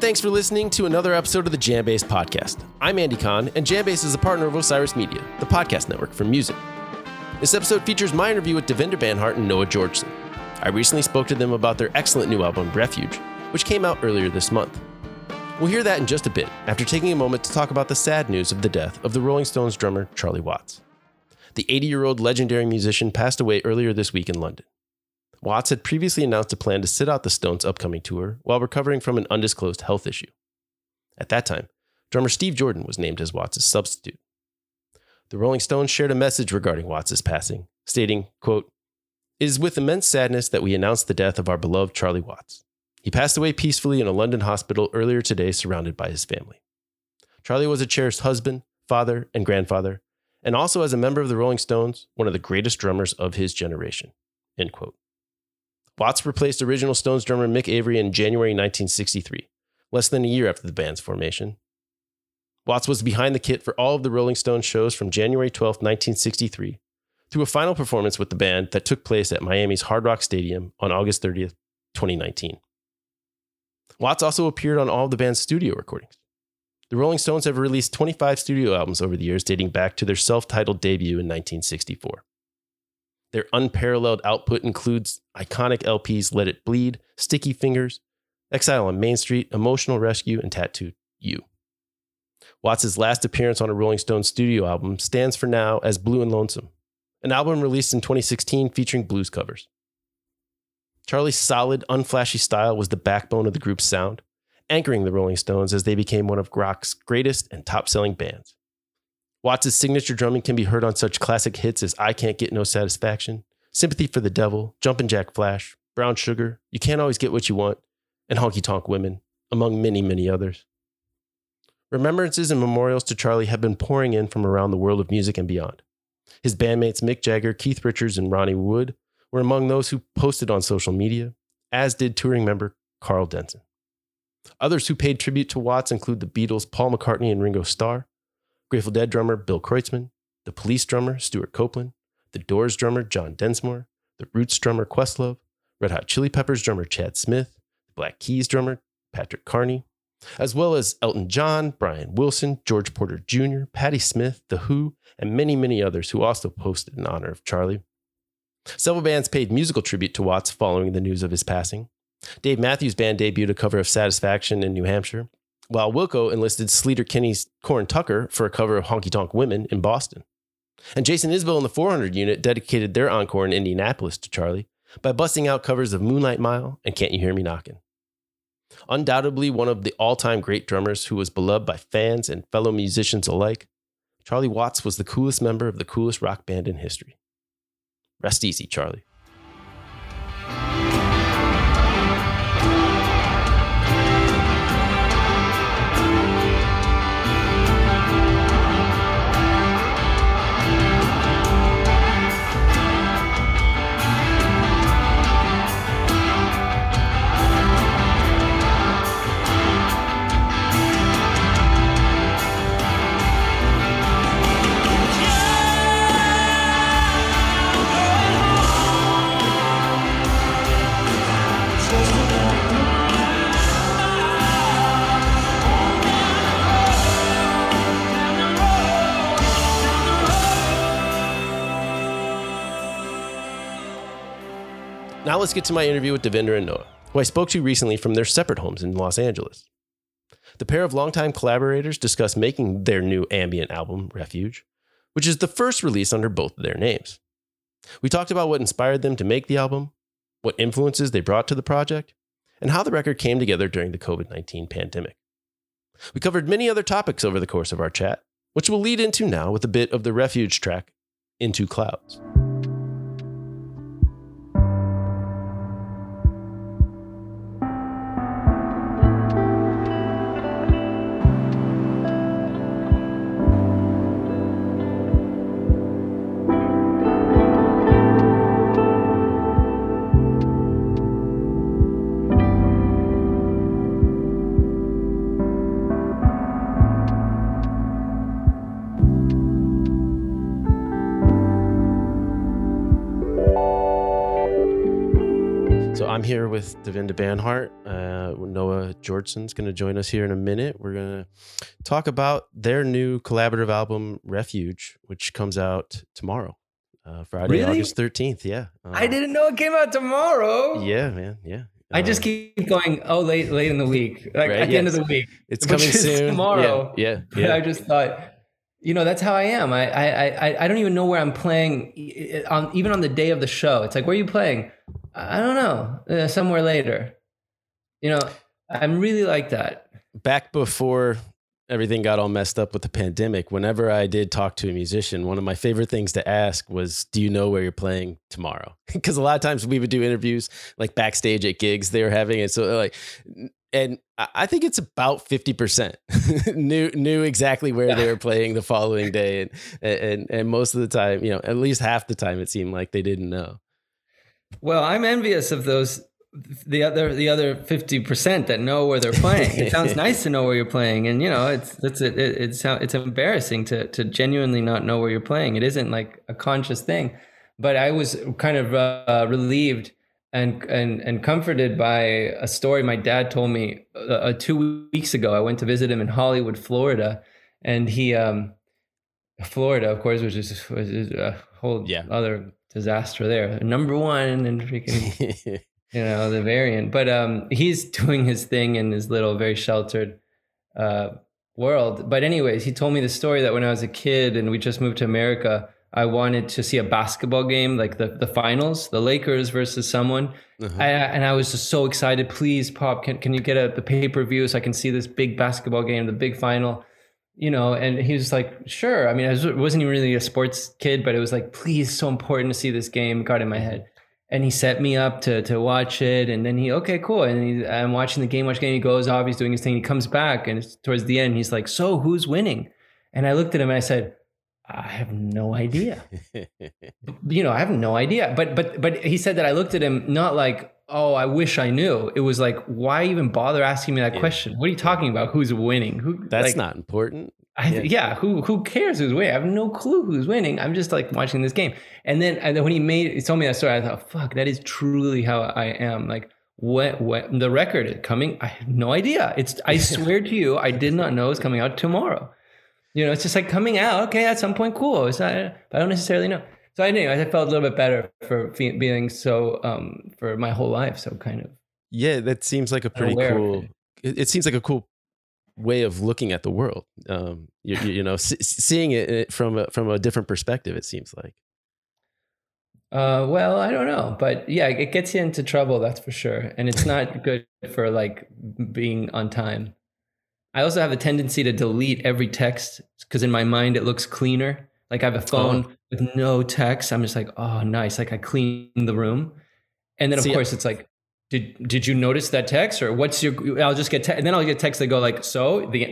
and thanks for listening to another episode of the Jambase Podcast. I'm Andy Kahn, and Jambase is a partner of Osiris Media, the podcast network for music. This episode features my interview with Devendra Banhart and Noah Georgeson. I recently spoke to them about their excellent new album, Refuge, which came out earlier this month. We'll hear that in just a bit, after taking a moment to talk about the sad news of the death of the Rolling Stones drummer Charlie Watts. The 80-year-old legendary musician passed away earlier this week in London. Watts had previously announced a plan to sit out the Stones' upcoming tour while recovering from an undisclosed health issue. At that time, drummer Steve Jordan was named as Watts' substitute. The Rolling Stones shared a message regarding Watts' passing, stating, quote, "It is with immense sadness that we announce the death of our beloved Charlie Watts. He passed away peacefully in a London hospital earlier today, surrounded by his family. Charlie was a cherished husband, father, and grandfather, and also as a member of the Rolling Stones, one of the greatest drummers of his generation," end quote. Watts replaced original Stones drummer Mick Avery in January 1963, less than a year after the band's formation. Watts was behind the kit for all of the Rolling Stones shows from January 12, 1963, through a final performance with the band that took place at Miami's Hard Rock Stadium on August 30, 2019. Watts also appeared on all of the band's studio recordings. The Rolling Stones have released 25 studio albums over the years, dating back to their self-titled debut in 1964. Their unparalleled output includes iconic LPs Let It Bleed, Sticky Fingers, Exile on Main Street, Emotional Rescue, and Tattoo You. Watts' last appearance on a Rolling Stones studio album stands for now as Blue and Lonesome, an album released in 2016 featuring blues covers. Charlie's solid, unflashy style was the backbone of the group's sound, anchoring the Rolling Stones as they became one of rock's greatest and top-selling bands. Watts' signature drumming can be heard on such classic hits as I Can't Get No Satisfaction, Sympathy for the Devil, Jumpin' Jack Flash, Brown Sugar, You Can't Always Get What You Want, and Honky Tonk Women, among many, many others. Remembrances and memorials to Charlie have been pouring in from around the world of music and beyond. His bandmates Mick Jagger, Keith Richards, and Ronnie Wood were among those who posted on social media, as did touring member Carl Denson. Others who paid tribute to Watts include the Beatles' Paul McCartney and Ringo Starr, Grateful Dead drummer Bill Kreutzmann, The Police drummer Stuart Copeland, The Doors drummer John Densmore, The Roots drummer Questlove, Red Hot Chili Peppers drummer Chad Smith, The Black Keys drummer Patrick Carney, as well as Elton John, Brian Wilson, George Porter Jr., Patti Smith, The Who, and many, many others who also posted in honor of Charlie. Several bands paid musical tribute to Watts following the news of his passing. Dave Matthews' Band debuted a cover of Satisfaction in New Hampshire, while Wilco enlisted Sleater Kinney's Corn Tucker for a cover of Honky Tonk Women in Boston. And Jason Isbell and the 400 Unit dedicated their encore in Indianapolis to Charlie by busting out covers of Moonlight Mile and Can't You Hear Me Knockin'. Undoubtedly one of the all-time great drummers who was beloved by fans and fellow musicians alike, Charlie Watts was the coolest member of the coolest rock band in history. Rest easy, Charlie. Now let's get to my interview with Devendra and Noah, who I spoke to recently from their separate homes in Los Angeles. The pair of longtime collaborators discussed making their new ambient album, Refuge, which is the first release under both of their names. We talked about what inspired them to make the album, what influences they brought to the project, and how the record came together during the COVID-19 pandemic. We covered many other topics over the course of our chat, which we'll lead into now with a bit of the Refuge track, Into Clouds. I'm here with Devendra Banhart. Noah Georgeson's going to join us here in a minute. We're going to talk about their new collaborative album, Refuge, which comes out tomorrow, Friday, August 13th. Yeah. I didn't know it came out tomorrow. Yeah, man. Yeah. I just keep going, late in the week, like right? At the end of the week. It's coming soon. Tomorrow. Yeah. But I just thought, you know, that's how I am. I don't even know where I'm playing, even on the day of the show. It's like, where are you playing? I don't know. Somewhere later. You know, I'm really like that. Back before everything got all messed up with the pandemic, whenever I did talk to a musician, one of my favorite things to ask was, do you know where you're playing tomorrow? Because a lot of times we would do interviews like backstage at gigs they were having. And so like, and I think it's about 50% knew exactly where they were playing the following day. And most of the time, you know, at least half the time, it seemed like they didn't know. Well, I'm envious of those, the other 50% that know where they're playing. It sounds nice to know where you're playing, and you know it's embarrassing to genuinely not know where you're playing. It isn't like a conscious thing, but I was kind of relieved and comforted by a story my dad told me 2 weeks ago. I went to visit him in Hollywood, Florida, and he Florida, of course, was just a whole other disaster there. Number one and freaking you know, the variant, but he's doing his thing in his little very sheltered world. But anyways, he told me the story that when I was a kid and we just moved to America, I wanted to see a basketball game, like the finals, the Lakers versus someone. Uh-huh. And I was just so excited. Please, Pop, can you get the pay-per-view so I can see this big basketball game, the big final, you know? And he was like, sure. I mean, I wasn't even really a sports kid, but it was like, please, so important to see this game. Got in my head. And he set me up to watch it. And then okay, cool. And I'm watching the game, He goes off, he's doing his thing. He comes back and it's towards the end. He's like, so who's winning? And I looked at him and I said, I have no idea. You know, I have no idea. But he said that I looked at him, not like, oh, I wish I knew. It was like, why even bother asking me that question? What are you talking about? Who's winning? That's like, not important. Who cares who's winning? I have no clue who's winning. I'm just like watching this game. And then when he told me that story, I thought, fuck, that is truly how I am. Like what the record is coming, I have no idea. I swear to you, I did not know it's coming out tomorrow. You know, it's just like coming out. Okay. At some point, cool. It's not, I don't necessarily know. So anyway, I felt a little bit better for being so, for my whole life. So kind of. Yeah. That seems like a pretty cool, it seems like a cool way of looking at the world, you know, seeing it from a different perspective, it seems like. Well, I don't know, but yeah, it gets you into trouble, that's for sure, and it's not good for like being on time. I also have a tendency to delete every text because in my mind it looks cleaner. Like I have a phone with no text. I'm just like, oh, nice, like I cleaned the room, and then of course it's like. Did you notice that text or what's your, I'll just get, and then I'll get texts that go like,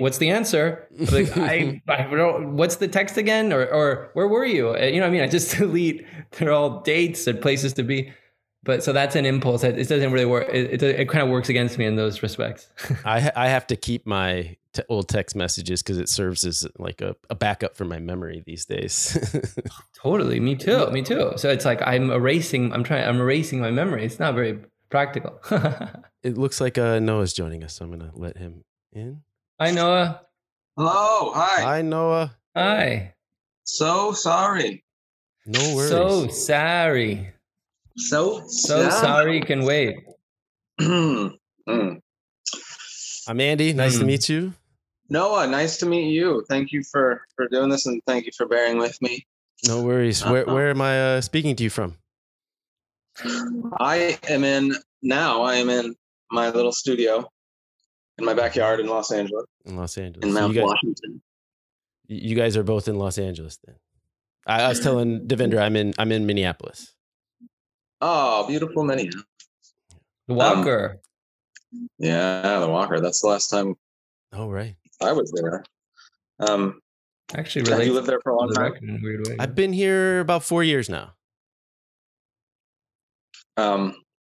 what's the answer? I'm like, I don't, what's the text again? Or where were you? You know what I mean? I just delete, they're all dates and places to be. But so that's an impulse that it doesn't really work. It kind of works against me in those respects. I have to keep my old text messages because it serves as like a backup for my memory these days. Totally. Me too. So it's like, I'm erasing my memory. It's not very practical. It looks like Noah's joining us, so I'm gonna let him in. Hi, Noah. Hello. Hi. Hi, Noah. Hi. So sorry. No worries. So sorry. So sorry can wait. I'm Andy. Nice to meet you. Noah, nice to meet you. Thank you for doing this, and thank you for bearing with me. No worries. Where am I speaking to you from? I am in my little studio in my backyard in Los Angeles. In Mount Washington. You guys are both in Los Angeles then. I was telling Devendra I'm in Minneapolis. Oh, beautiful Minneapolis. The Walker. The Walker. That's the last time I was there. Actually, you lived there for a long time? In a weird way. I've been here about 4 years now.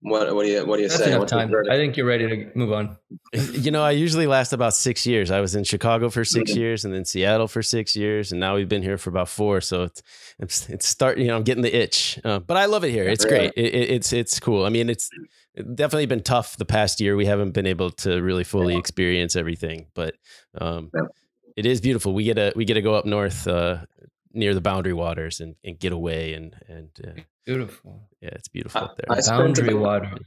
What do you say? I think you're ready to move on. You know, I usually last about 6 years. I was in Chicago for 6 years and then Seattle for 6 years. And now we've been here for about 4. So it's starting, you know, I'm getting the itch, but I love it here. It's great. It's cool. I mean, it's definitely been tough the past year. We haven't been able to really fully experience everything, but it is beautiful. We get to go up north, near the Boundary Waters and get away and beautiful. Yeah, it's beautiful up there. Boundary Waters,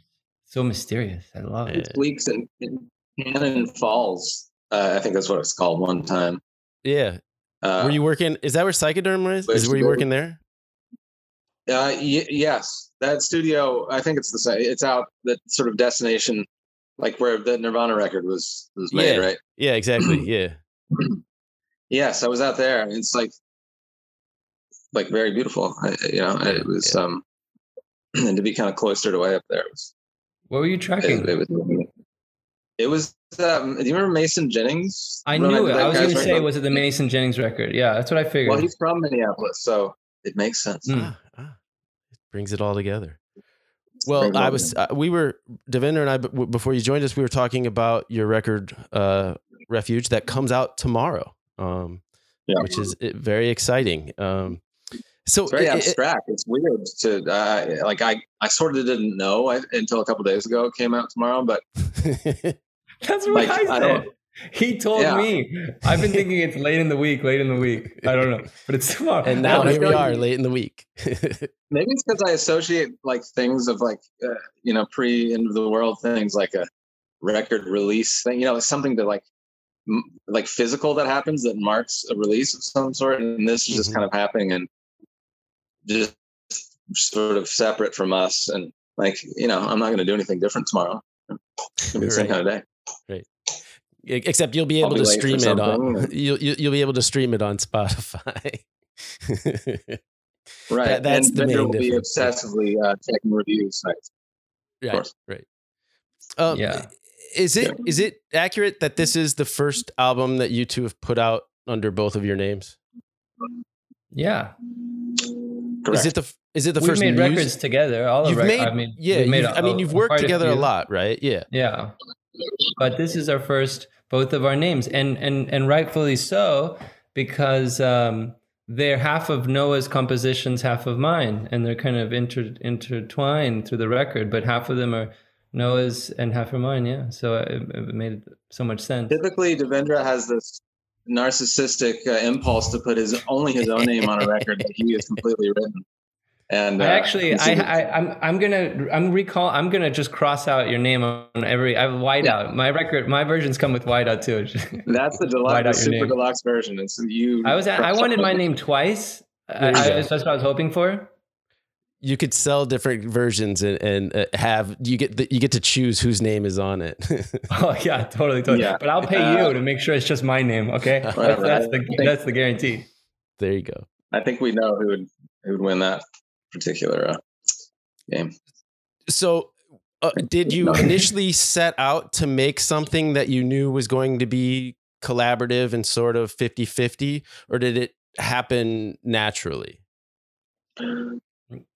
so mysterious. I love it. It's weeks in Cannon Falls. I think that's what it's called one time. Yeah. Were you working? Is that where Psychoderm was? Were you working there? Yes. That studio, I think it's the same. It's out that sort of destination, like where the Nirvana record was made, right? Yeah, exactly. Yeah. Yes, I was out there. It's like very beautiful, it was, and to be kind of cloistered away up there. What were you tracking? It was do you remember Mason Jennings? I knew it. I was going to say, was it the Mason Jennings record? Yeah, that's what I figured. Well, he's from Minneapolis, so it makes sense. It brings it all together. Well, Devendra and I, before you joined us, we were talking about your record, Refuge, that comes out tomorrow. Which is very exciting. So it's very abstract. It's weird to I sort of didn't know until a couple days ago. It came out tomorrow, but that's what I said. He told me. I've been thinking it's late in the week. I don't know, but it's tomorrow. And now here we are, late in the week. Maybe it's because I associate things of pre-end of the world things, like a record release thing. It's something to like physical that happens that marks a release of some sort, and this is just kind of happening and just sort of separate from us, and I'm not going to do anything different tomorrow. It's going to be the same kind of day, right? Except you'll be able to stream it on you'll be able to stream it on Spotify. Right, that's the main difference. Will be obsessively checking review sites, right? Is it accurate that this is the first album that you two have put out under both of your names? Yeah. Correct. Is it the first? We've made records together. You've worked together a lot, right? Yeah. Yeah. But this is our first, both of our names, and rightfully so, because they're half of Noah's compositions, half of mine, and they're kind of intertwined through the record, but half of them are Noah's and half of mine, yeah. So it made so much sense. Typically, Devendra has this narcissistic impulse to put only his own name on a record that he has completely written. And I'm gonna just cross out your name on every. I have whiteout. My versions come with whiteout too. That's the deluxe, the super deluxe version. And so I wanted my name twice. That's what I was hoping for. You could sell different versions and you get to choose whose name is on it. Oh yeah, totally. Yeah. But I'll pay you to make sure it's just my name. Okay, that's the guarantee. There you go. I think we know who would win that particular game. So, did you initially set out to make something that you knew was going to be collaborative and sort of 50-50, or did it happen naturally?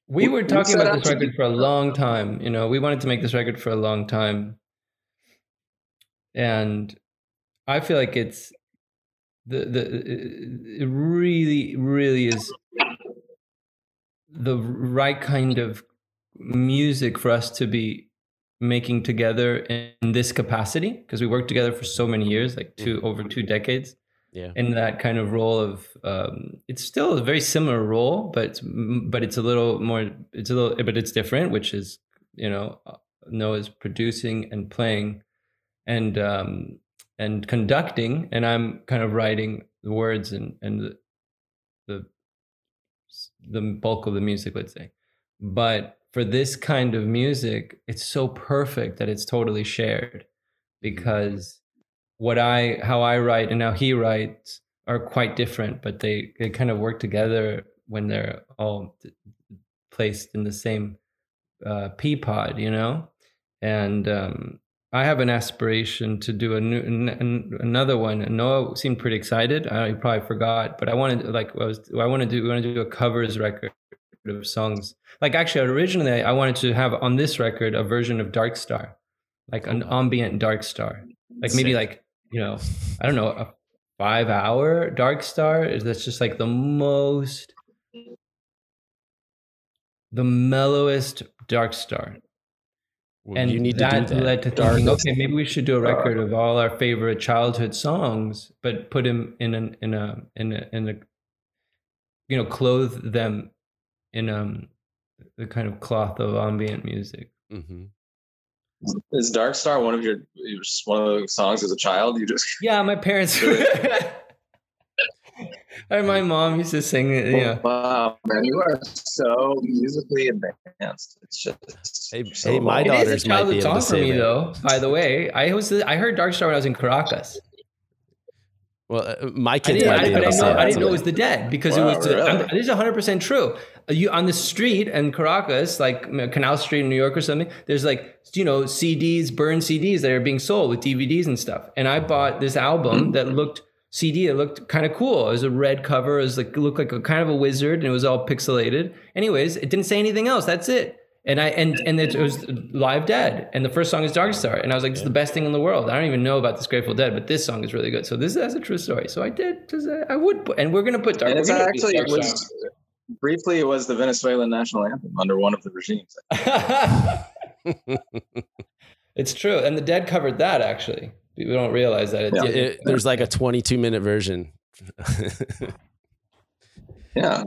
We were talking about this record for a long time. We wanted to make this record for a long time. And I feel like it's it really, really is the right kind of music for us to be making together in this capacity, because we worked together for so many years, over 2 decades. Yeah. In that kind of role of, it's still a very similar role, but it's different, which is, Noah's producing and playing and conducting, and I'm kind of writing the words and the bulk of the music, let's say. But for this kind of music, it's so perfect that it's totally shared, because how I write and how he writes are quite different, but they kind of work together when they're all placed in the same pea pod, And I have an aspiration to do another one. And Noah seemed pretty excited. He probably forgot, but I want to do a covers record of songs. Like actually, originally I wanted to have on this record a version of Dark Star, like an ambient Dark Star, like maybe like, you know, I don't know, a 5-hour Dark Star. That's just like the most, the mellowest Dark Star. Well, and you need that, to do that led to thinking, okay, maybe we should do a record of all our favorite childhood songs, but put them in a you know, clothe them in the kind of cloth of ambient music. Mm-hmm. Is Dark Star one of your songs as a child? You just my parents. My mom used to sing it. Yeah. Wow, man, you are so musically advanced. It's just hey, my daughters might be able to sing it. Though, by the way, I heard Dark Star when I was in Caracas. Well, my kids might be able to sing it. I didn't know it was the Dead because it was. Really? This is 100% true. You on the street in Caracas, like Canal Street in New York or something. There's like CDs, burned CDs that are being sold with DVDs and stuff. And I bought this album that looked. CD, it looked kind of cool. It was a red cover. It was like, it looked like a kind of a wizard, and it was all pixelated. Anyways, it didn't say anything else. That's it. And it was Live Dead, and the first song is Dark Star, and I was like, this is the best thing in the world. I don't even know about this Grateful Dead, but this song is really good. So that's a true story. So I did. I would put, and we're gonna put Dark. And it was the Venezuelan national anthem under one of the regimes. It's true, and the Dead covered that actually. People don't realize that there's like a 22-minute version. Yeah.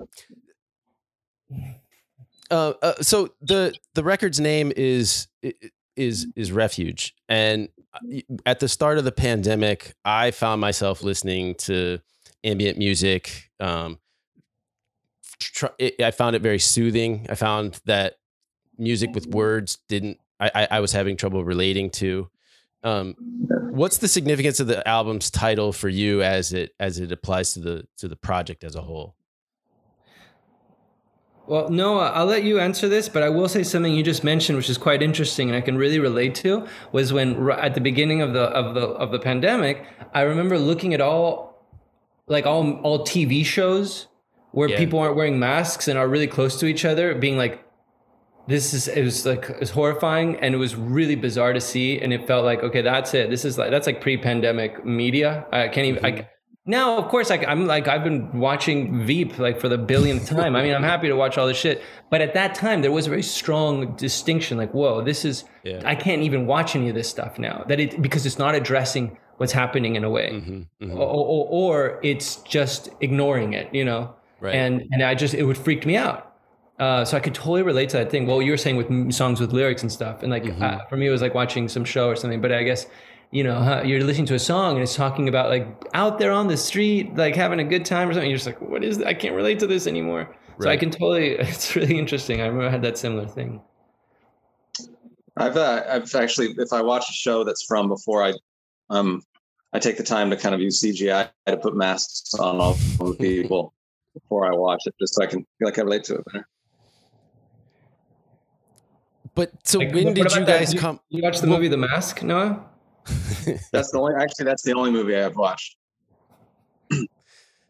So the record's name is Refuge, and at the start of the pandemic, I found myself listening to ambient music. I found it very soothing. I found that music with words I was having trouble relating to. What's the significance of the album's title for you as it applies to the project as a whole? Well, Noah, I'll let you answer this, but I will say something you just mentioned, which is quite interesting, and I can really relate to. Was when at the beginning of the pandemic, I remember looking at all TV shows where people aren't wearing masks and are really close to each other, being like. It was horrifying, and it was really bizarre to see. And it felt like, okay, that's it. That's like pre-pandemic media. I can't even, now of course, I've been watching Veep like for the billionth time. I mean, I'm happy to watch all this shit, but at that time there was a very strong distinction. Like, whoa, this is, I can't even watch any of this stuff now because it's not addressing what's happening in a way, or it's just ignoring it, you know? Right. And it would freak me out. So I could totally relate to that thing. Well, you were saying with songs with lyrics and stuff. And like, for me, it was like watching some show or something, but I guess, you're listening to a song and it's talking about like out there on the street, like having a good time or something. You're just like, what is that? I can't relate to this anymore. Right. So it's really interesting. I remember I had that similar thing. I've actually, if I watch a show that's from before, I take the time to kind of use CGI to put masks on all the people before I watch it, just so I can feel like I relate to it better. But so like, when did you guys come? You watched the movie The Mask, Noah? That's the only movie I have watched. It's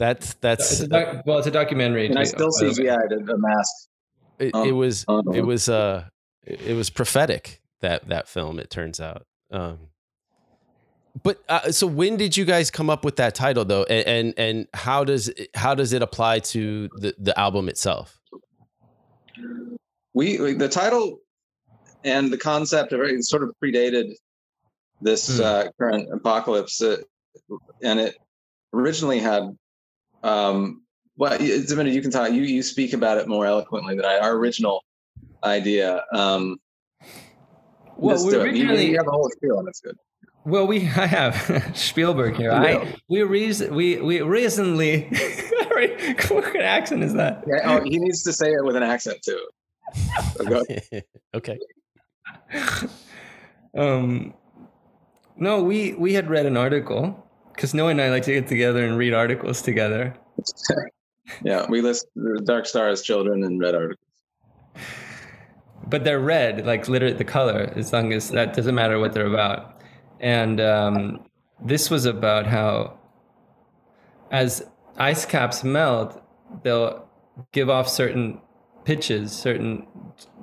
a documentary. And I still see The Mask. It was prophetic that film. It turns out. So when did you guys come up with that title though, and how does it apply to the album itself? The title and the concept sort of predated this current apocalypse, and it originally had. Devendra, you can talk. You speak about it more eloquently than our original idea. You have a whole spiel, and it's good. Well, I have Spielberg here. We recently. What kind of accent is that? Yeah, he needs to say it with an accent too. Okay. No, we had read an article because Noah and I like to get together and read articles together. Yeah, we list Dark Star as children and read articles. But they're red, like literally the color, as long as that doesn't matter what they're about. And this was about how as ice caps melt, they'll give off certain pitches, certain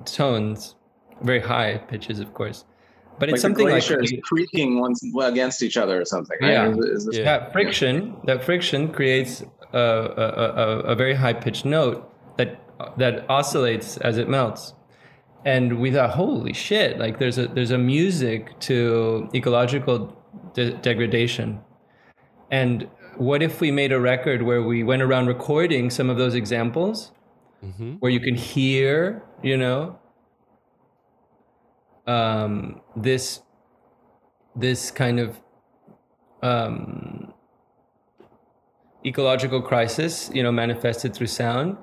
tones, very high pitches, of course. But it's something like creaking once against each other or something. Right? Yeah. Is this that friction creates a very high pitched note that oscillates as it melts. And we thought, holy shit! Like there's a music to ecological degradation. And what if we made a record where we went around recording some of those examples, mm-hmm. where you can hear, this kind of ecological crisis, manifested through sound,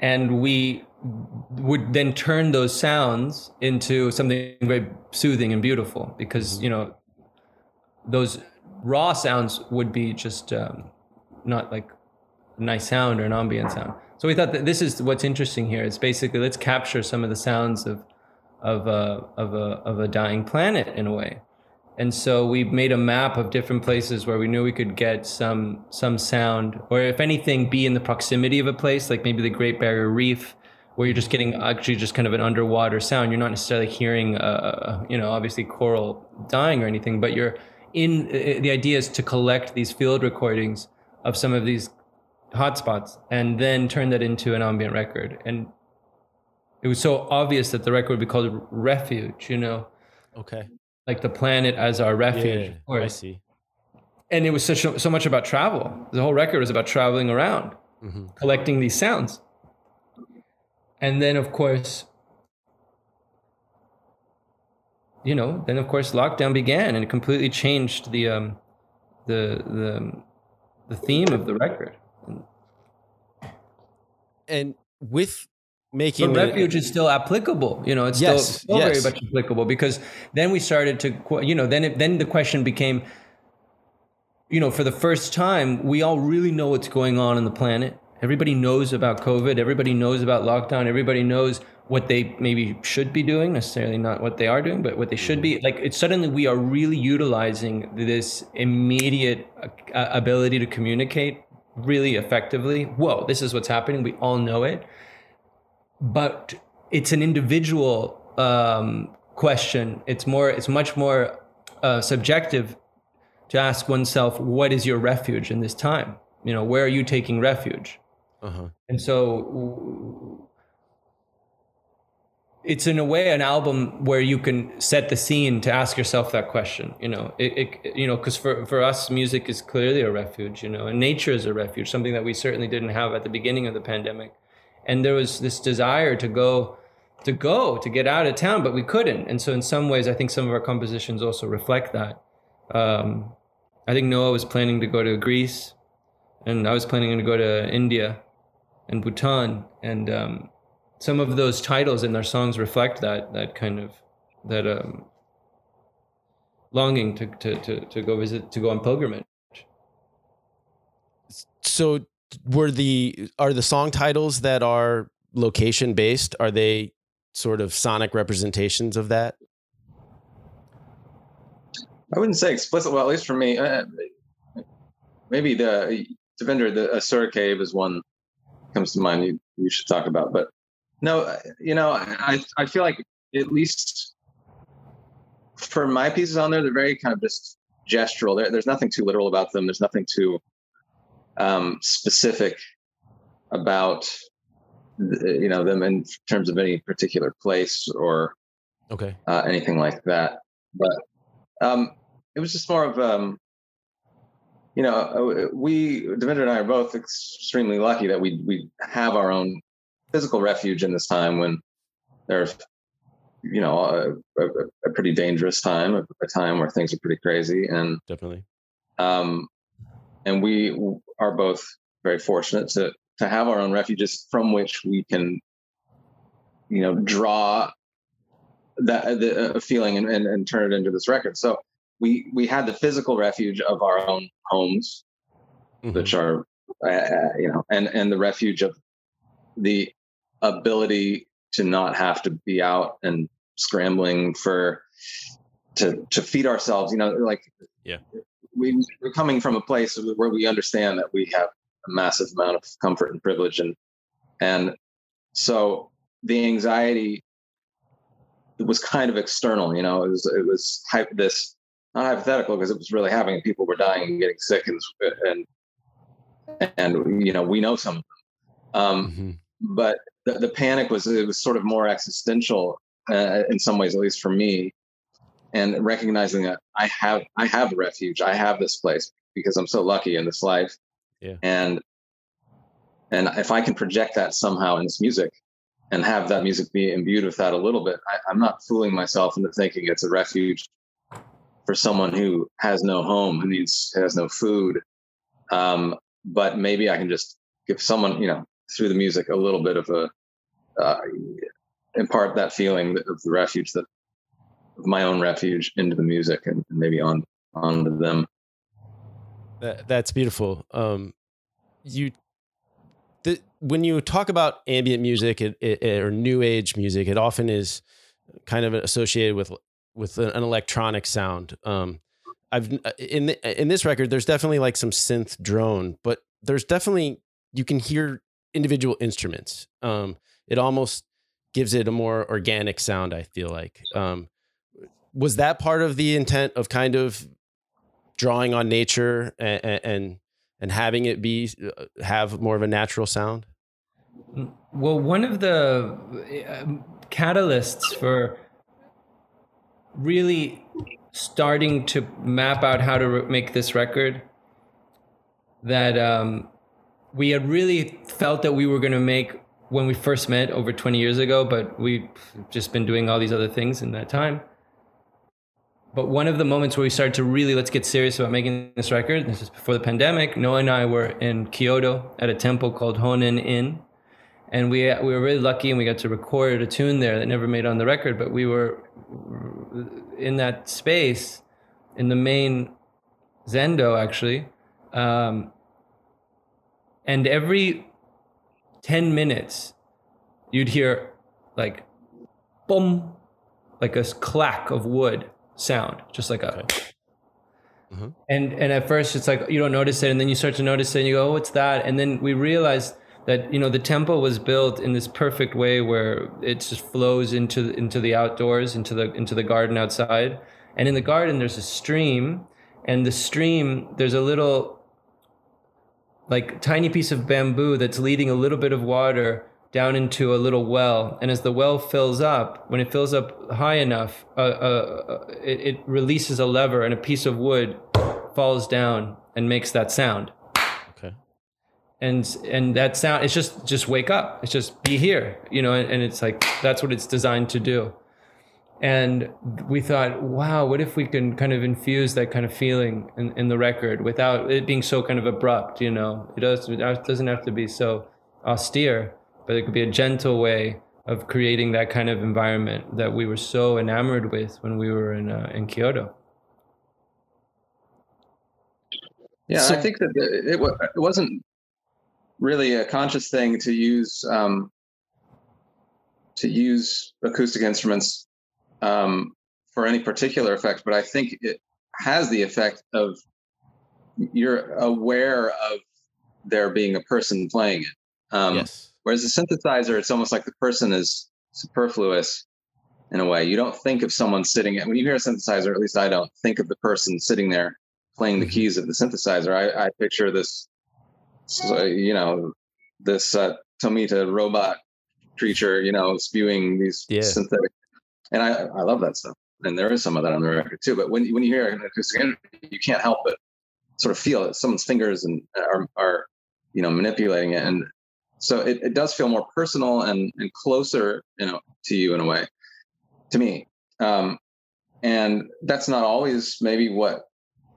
and we would then turn those sounds into something very soothing and beautiful, because mm-hmm. Those raw sounds would be just not like a nice sound or an ambient sound. So we thought that this is what's interesting here. It's basically, let's capture some of the sounds of a dying planet in a way. And so we made a map of different places where we knew we could get some sound, or if anything, be in the proximity of a place, like maybe the Great Barrier Reef, where you're just getting actually just kind of an underwater sound. You're not necessarily hearing, obviously coral dying or anything, but you're in. The idea is to collect these field recordings of some of these hotspots and then turn that into an ambient record. And it was so obvious that the record would be called Refuge, Okay. Like the planet as our refuge. Yeah, I see. And it was so much about travel. The whole record was about traveling around, mm-hmm. collecting these sounds. And then, of course, lockdown began, and it completely changed the theme of the record. And with making Refuge is still applicable, it's still very much applicable, because then we started to, then the question became, for the first time, we all really know what's going on the planet. Everybody knows about COVID. Everybody knows about lockdown. Everybody knows what they maybe should be doing, necessarily not what they are doing, but what they should be. Like, it's suddenly we are really utilizing this immediate ability to communicate really effectively. Whoa, this is what's happening. We all know it. But it's an individual question. It's much more subjective to ask oneself, what is your refuge in this time? Where are you taking refuge? Uh-huh. And so it's, in a way, an album where you can set the scene to ask yourself that question, because for us, music is clearly a refuge, and nature is a refuge, something that we certainly didn't have at the beginning of the pandemic. And there was this desire to get out of town, but we couldn't. And so in some ways, I think some of our compositions also reflect that. I think Noah was planning to go to Greece, and I was planning to go to India and Bhutan. And some of those titles in their songs reflect that kind of longing to go on pilgrimage. So are the song titles that are location based, are they sort of sonic representations of that? I wouldn't say explicit. Well, at least for me, maybe the Asura Cave is one that comes to mind you should talk about. But no, I feel like, at least for my pieces on there, they're very kind of just gestural. There's nothing too literal about them. There's nothing too specific about them in terms of any particular place or anything like that. But it was just more of Devendra and I are both extremely lucky that we have our own physical refuge in this time when there's, a pretty dangerous time, a time where things are pretty crazy, and definitely. And we are both very fortunate to have our own refuges from which we can, draw the feeling and turn it into this record. So we had the physical refuge of our own homes, mm-hmm. which are, and the refuge of the ability to not have to be out and scrambling to feed ourselves, we're coming from a place where we understand that we have a massive amount of comfort and privilege. And so the anxiety was kind of external, you know, it was this, not hypothetical because it was really happening. People were dying and getting sick and you know, we know some of them. But the panic was sort of more existential in some ways, at least for me, and recognizing that I have refuge. I have this place because I'm so lucky in this life. Yeah. And if I can project that somehow in this music and have that music be imbued with that a little bit, I'm not fooling myself into thinking it's a refuge for someone who has no home, who has no food. But maybe I can just give someone, you know, through the music, a little bit of impart that feeling of the refuge, that of my own refuge, into the music and maybe onto them. That's beautiful. When you talk about ambient music or new age music, it often is kind of associated with an electronic sound. In this record, there's definitely like some synth drone, but there's definitely, you can hear individual instruments. It almost gives it a more organic sound, I feel like. Was that part of the intent of kind of drawing on nature and having it have more of a natural sound? Well, one of the catalysts for really starting to map out how to make this record, that we had really felt that we were going to make when we first met over 20 years ago, but we've just been doing all these other things in that time. But one of the moments where we started to really, let's get serious about making this record, this is before the pandemic, Noah and I were in Kyoto at a temple called Honen Inn. And we were really lucky, and we got to record a tune there that never made on the record, but we were in that space, in the main zendo, actually. And every 10 minutes, you'd hear like, boom, like a clack of wood sound, just like a... Okay. Mm-hmm. And at first, it's like, you don't notice it, and then you start to notice it, and you go, oh, what's that? And then we realized that, you know, the temple was built in this perfect way where it just flows into the outdoors, into the garden outside. And in the garden, there's a stream, and the stream, there's a little, like, tiny piece of bamboo that's leading a little bit of water down into a little well. And as the well fills up, when it fills up high enough, it releases a lever, and a piece of wood falls down and makes that sound. And that sound, it's just wake up. It's just be here, you know, and it's like, that's what it's designed to do. And we thought, wow, what if we can kind of infuse that kind of feeling in the record without it being so kind of abrupt, you know? It doesn't have to be so austere, but it could be a gentle way of creating that kind of environment that we were so enamored with when we were in Kyoto. Yeah, so, I think that it wasn't really a conscious thing to use acoustic instruments for any particular effect, but I think it has the effect of, you're aware of there being a person playing it. Yes. Whereas the synthesizer, it's almost like the person is superfluous in a way. You don't think of someone sitting, when you hear a synthesizer, at least I don't think of the person sitting there playing the keys of the synthesizer. I picture this, so, you know, this Tomita robot creature, you know, spewing these synthetic, and I love that stuff. And there is some of that on the record too. But when you hear an acoustic interview, you can't help but sort of feel it. Someone's fingers and are you know, manipulating it, and so it does feel more personal and closer, you know, to you in a way, to me. And that's not always maybe what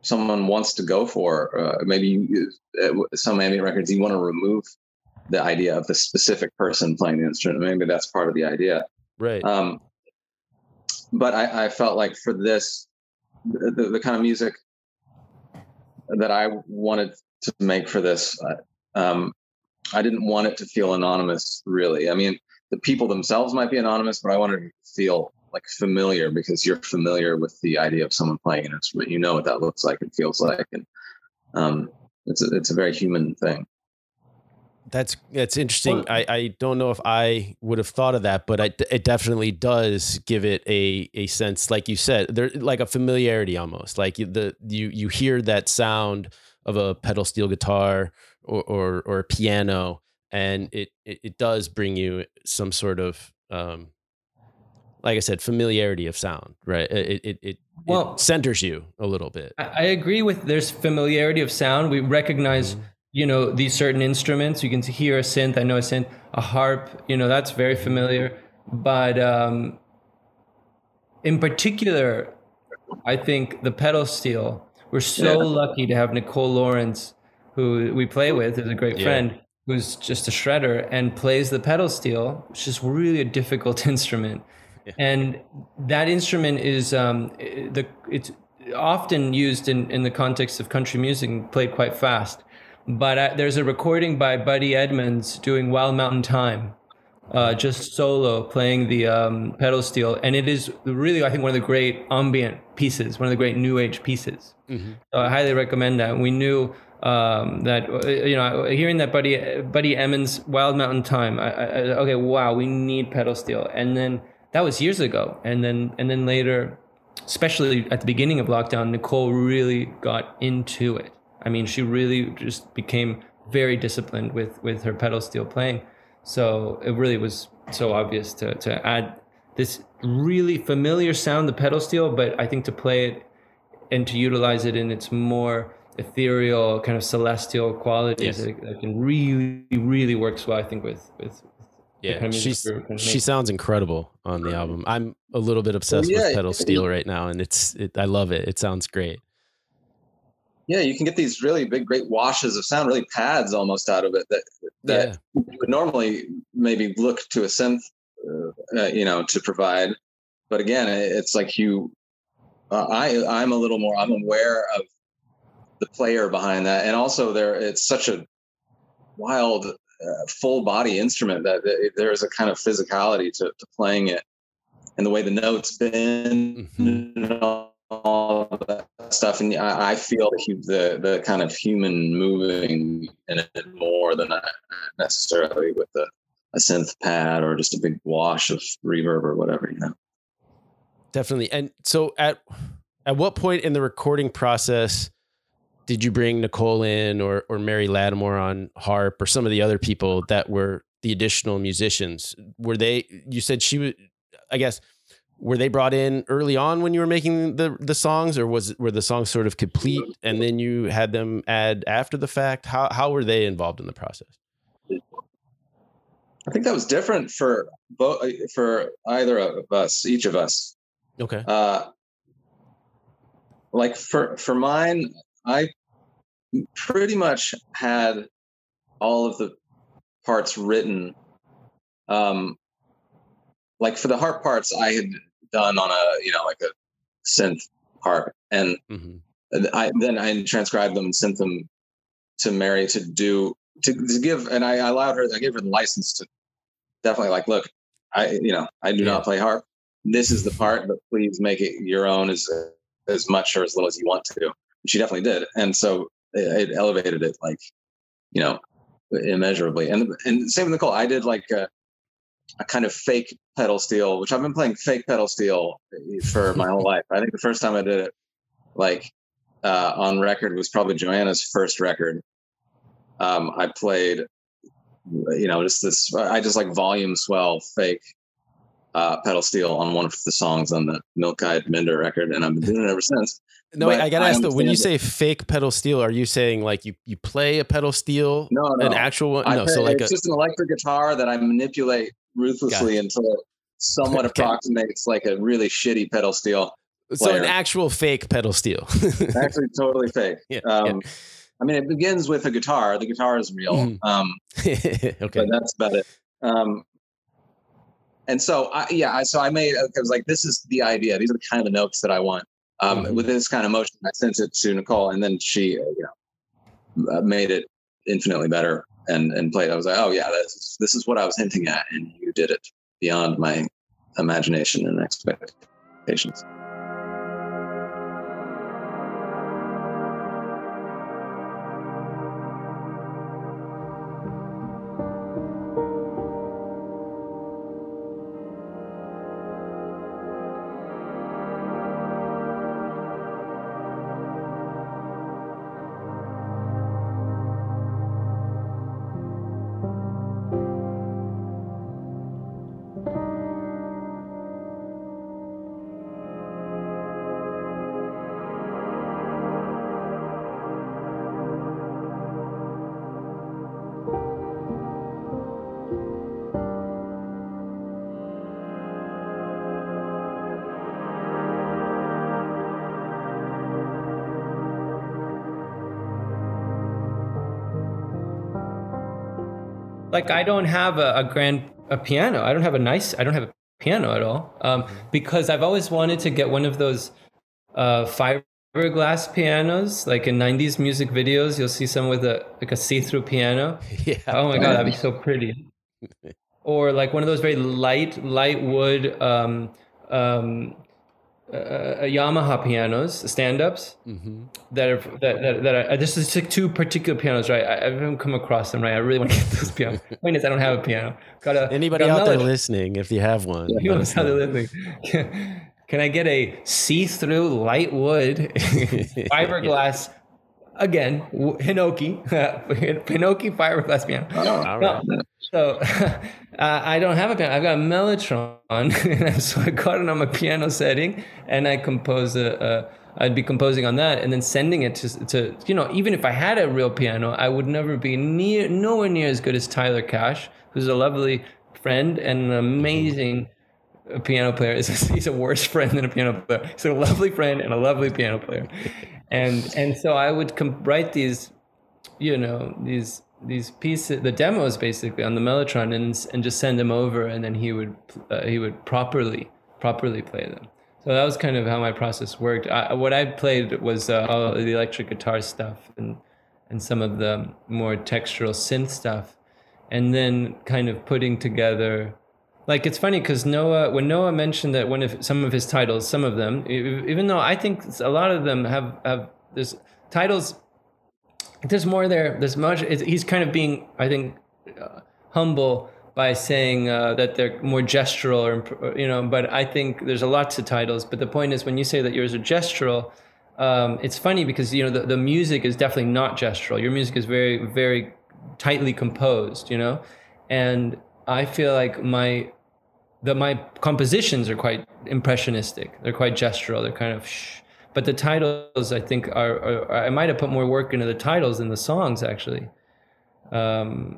someone wants to go for. Some ambient records, you want to remove the idea of the specific person playing the instrument. Maybe that's part of the idea. Right. But I felt like for this, the kind of music that I wanted to make for this, I didn't want it to feel anonymous, really. I mean, the people themselves might be anonymous, but I wanted it to feel like familiar, because you're familiar with the idea of someone playing an instrument. You know what that looks like and feels like. And it's a very human thing. That's interesting. Well, I don't know if I would have thought of that, but it definitely does give it a sense, like you said, there like a familiarity almost. Like you hear that sound of a pedal steel guitar or a piano, and it does bring you some sort of like I said, familiarity of sound, right? It centers you a little bit. I agree with there's familiarity of sound. We recognize, you know, these certain instruments. You can hear a synth. I know a synth, a harp, you know, that's very familiar. But in particular, I think the pedal steel, we're so lucky to have Nicole Lawrence, who we play with, is a great friend, who's just a shredder and plays the pedal steel, which is really a difficult instrument. Yeah. And that instrument is it's often used in the context of country music and played quite fast. But there's a recording by Buddy Edmonds doing Wild Mountain Time, just solo playing the pedal steel. And it is really, I think, one of the great ambient pieces, one of the great new age pieces. Mm-hmm. So I highly recommend that. We knew that, you know, hearing that Buddy Edmonds Wild Mountain Time, okay, wow, we need pedal steel. And then that was years ago. And then later, especially at the beginning of lockdown, Nicole really got into it. I mean, she really just became very disciplined with her pedal steel playing. So it really was so obvious to add this really familiar sound, the pedal steel, but I think to play it and to utilize it in its more ethereal, kind of celestial qualities that can really, really works well, I think, with yeah, she sounds incredible on the album. I'm a little bit obsessed with pedal steel right now, and I love it. It sounds great. Yeah, you can get these really big, great washes of sound, really pads almost out of it that you would normally maybe look to a synth, you know, to provide. But again, it's like I'm a little more, I'm aware of the player behind that, and also it's such a wild, full body instrument that there is a kind of physicality to playing it, and the way the notes bend and all that stuff. And I feel the kind of human moving in it more than I necessarily with a synth pad or just a big wash of reverb or whatever, you know. Definitely. And so at what point in the recording process did you bring Nicole in or Mary Lattimore on harp or some of the other people that were the additional musicians? Were they brought in early on when you were making the songs, or were the songs sort of complete and then you had them add after the fact? How were they involved in the process? I think that was different for either of us, each of us. Okay. Like for mine, I pretty much had all of the parts written. Like for the harp parts, I had done on a synth harp, and I transcribed them and sent them to Mary to give, and I gave her the license to definitely like, look, I do not play harp. This is the part, but please make it your own as much or as little as you want to. She definitely did, and so it elevated it, like, you know, immeasurably. And same with Nicole, I did like a kind of fake pedal steel, which I've been playing fake pedal steel for my whole life. I think the first time I did it, like on record, was probably Joanna's first record. I played, you know, just this. I just like volume swell fake pedal steel on one of the songs on the Milk-Eyed Minder record, and I've been doing it ever since. No, wait, I gotta ask though. When you say fake pedal steel, are you saying like you play a pedal steel? No. An actual one? No, so like it's just an electric guitar that I manipulate ruthlessly until it somewhat approximates like a really shitty pedal steel. So an actual fake pedal steel. Actually, totally fake. Yeah, yeah. I mean, it begins with a guitar. The guitar is real. Okay, but that's about it. And so I made. I was like, this is the idea. These are the kind of notes that I want. With this kind of motion, I sent it to Nicole, and then she, made it infinitely better and played. I was like, oh yeah, this is what I was hinting at, and you did it beyond my imagination and expectations. Like, I don't have a grand piano. I don't have a piano at all, because I've always wanted to get one of those fiberglass pianos. Like in 90s music videos, you'll see some with a see-through piano. Yeah. Oh my God, that'd be so pretty. Or like one of those very light wood Yamaha pianos, stand-ups, mm-hmm. that are this is like two particular pianos, right? I haven't come across them, right? I really want to get those pianos. The point is, I don't have a piano. Anybody out there listening, if you have one, can I get a see-through light wood fiberglass? Yeah. Again, Hinoki fiberglass piano. Oh, all right. No. So I don't have a piano. I've got a Mellotron, and so I got it on my piano setting, and I compose I'd be composing on that, and then sending it to even if I had a real piano, I would never be nowhere near as good as Tyler Cash, who's a lovely friend and an amazing piano player. He's a worse friend than a piano player. He's a lovely friend and a lovely piano player, and so I would write these pieces, the demos basically on the Mellotron, and just send them over, and then he would properly play them. So that was kind of how my process worked. What I played was all the electric guitar stuff and some of the more textural synth stuff, and then kind of putting together. Like, it's funny because when Noah mentioned that some of his titles, some of them, even though I think a lot of them have there's titles. There's more there. There's much. He's kind of being, I think, humble by saying that they're more gestural, or. But I think there's a lot to titles. But the point is, when you say that yours are gestural, it's funny because the music is definitely not gestural. Your music is very, very tightly composed. And I feel like my compositions are quite impressionistic. They're quite gestural. They're kind of shh. But the titles, I think, I might have put more work into the titles than the songs, actually. I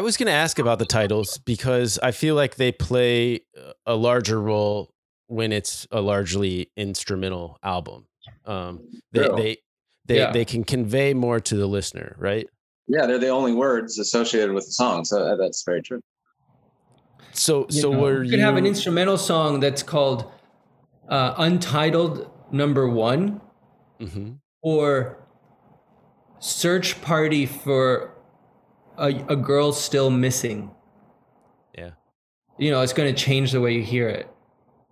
was going to ask about the titles because I feel like they play a larger role when it's a largely instrumental album. They can convey more to the listener, right? Yeah, they're the only words associated with the song, so that's very true. You could have an instrumental song that's called Untitled Number One, mm-hmm. or Search Party for a Girl Still Missing. Yeah. It's going to change the way you hear it.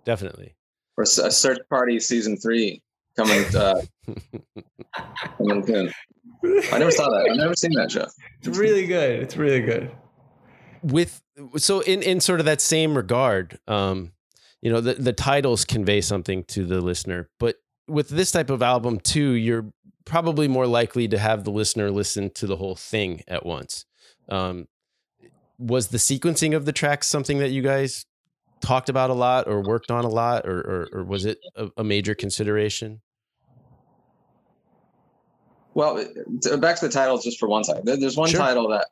Definitely. Or a Search Party Season 3 coming coming soon. I never saw that. I've never seen that show. It's really good. It's really good. So in sort of that same regard, the titles convey something to the listener, but with this type of album too, you're probably more likely to have the listener listen to the whole thing at once. Was the sequencing of the tracks something that you guys talked about a lot or worked on a lot, or was it a major consideration? Well, back to the titles just for one second. There's one title that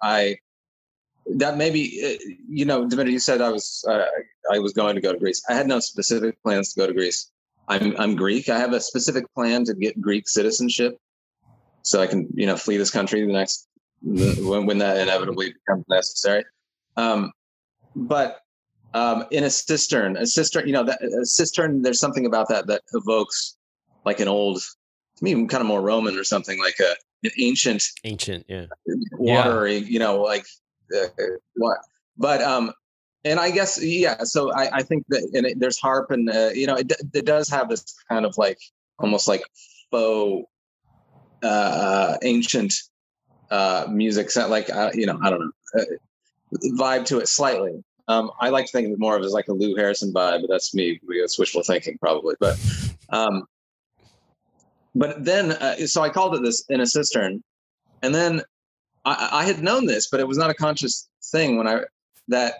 maybe, Devendra, you said I was going to go to Greece. I had no specific plans to go to Greece. I'm Greek. I have a specific plan to get Greek citizenship, so I can flee this country when that inevitably becomes necessary. But in a cistern, a cistern. There's something about that evokes like an old, to me, kind of more Roman or something, like an ancient, yeah, watery, and I guess, yeah. So I think that there's harp and, it does have this kind of like, almost like faux, ancient, music set, like, I don't know, vibe to it slightly. I like to think of it more of as like a Lou Harrison vibe, but that's me. It's wishful thinking probably. But then, so I called it this in a cistern, and then I had known this, but it was not a conscious thing that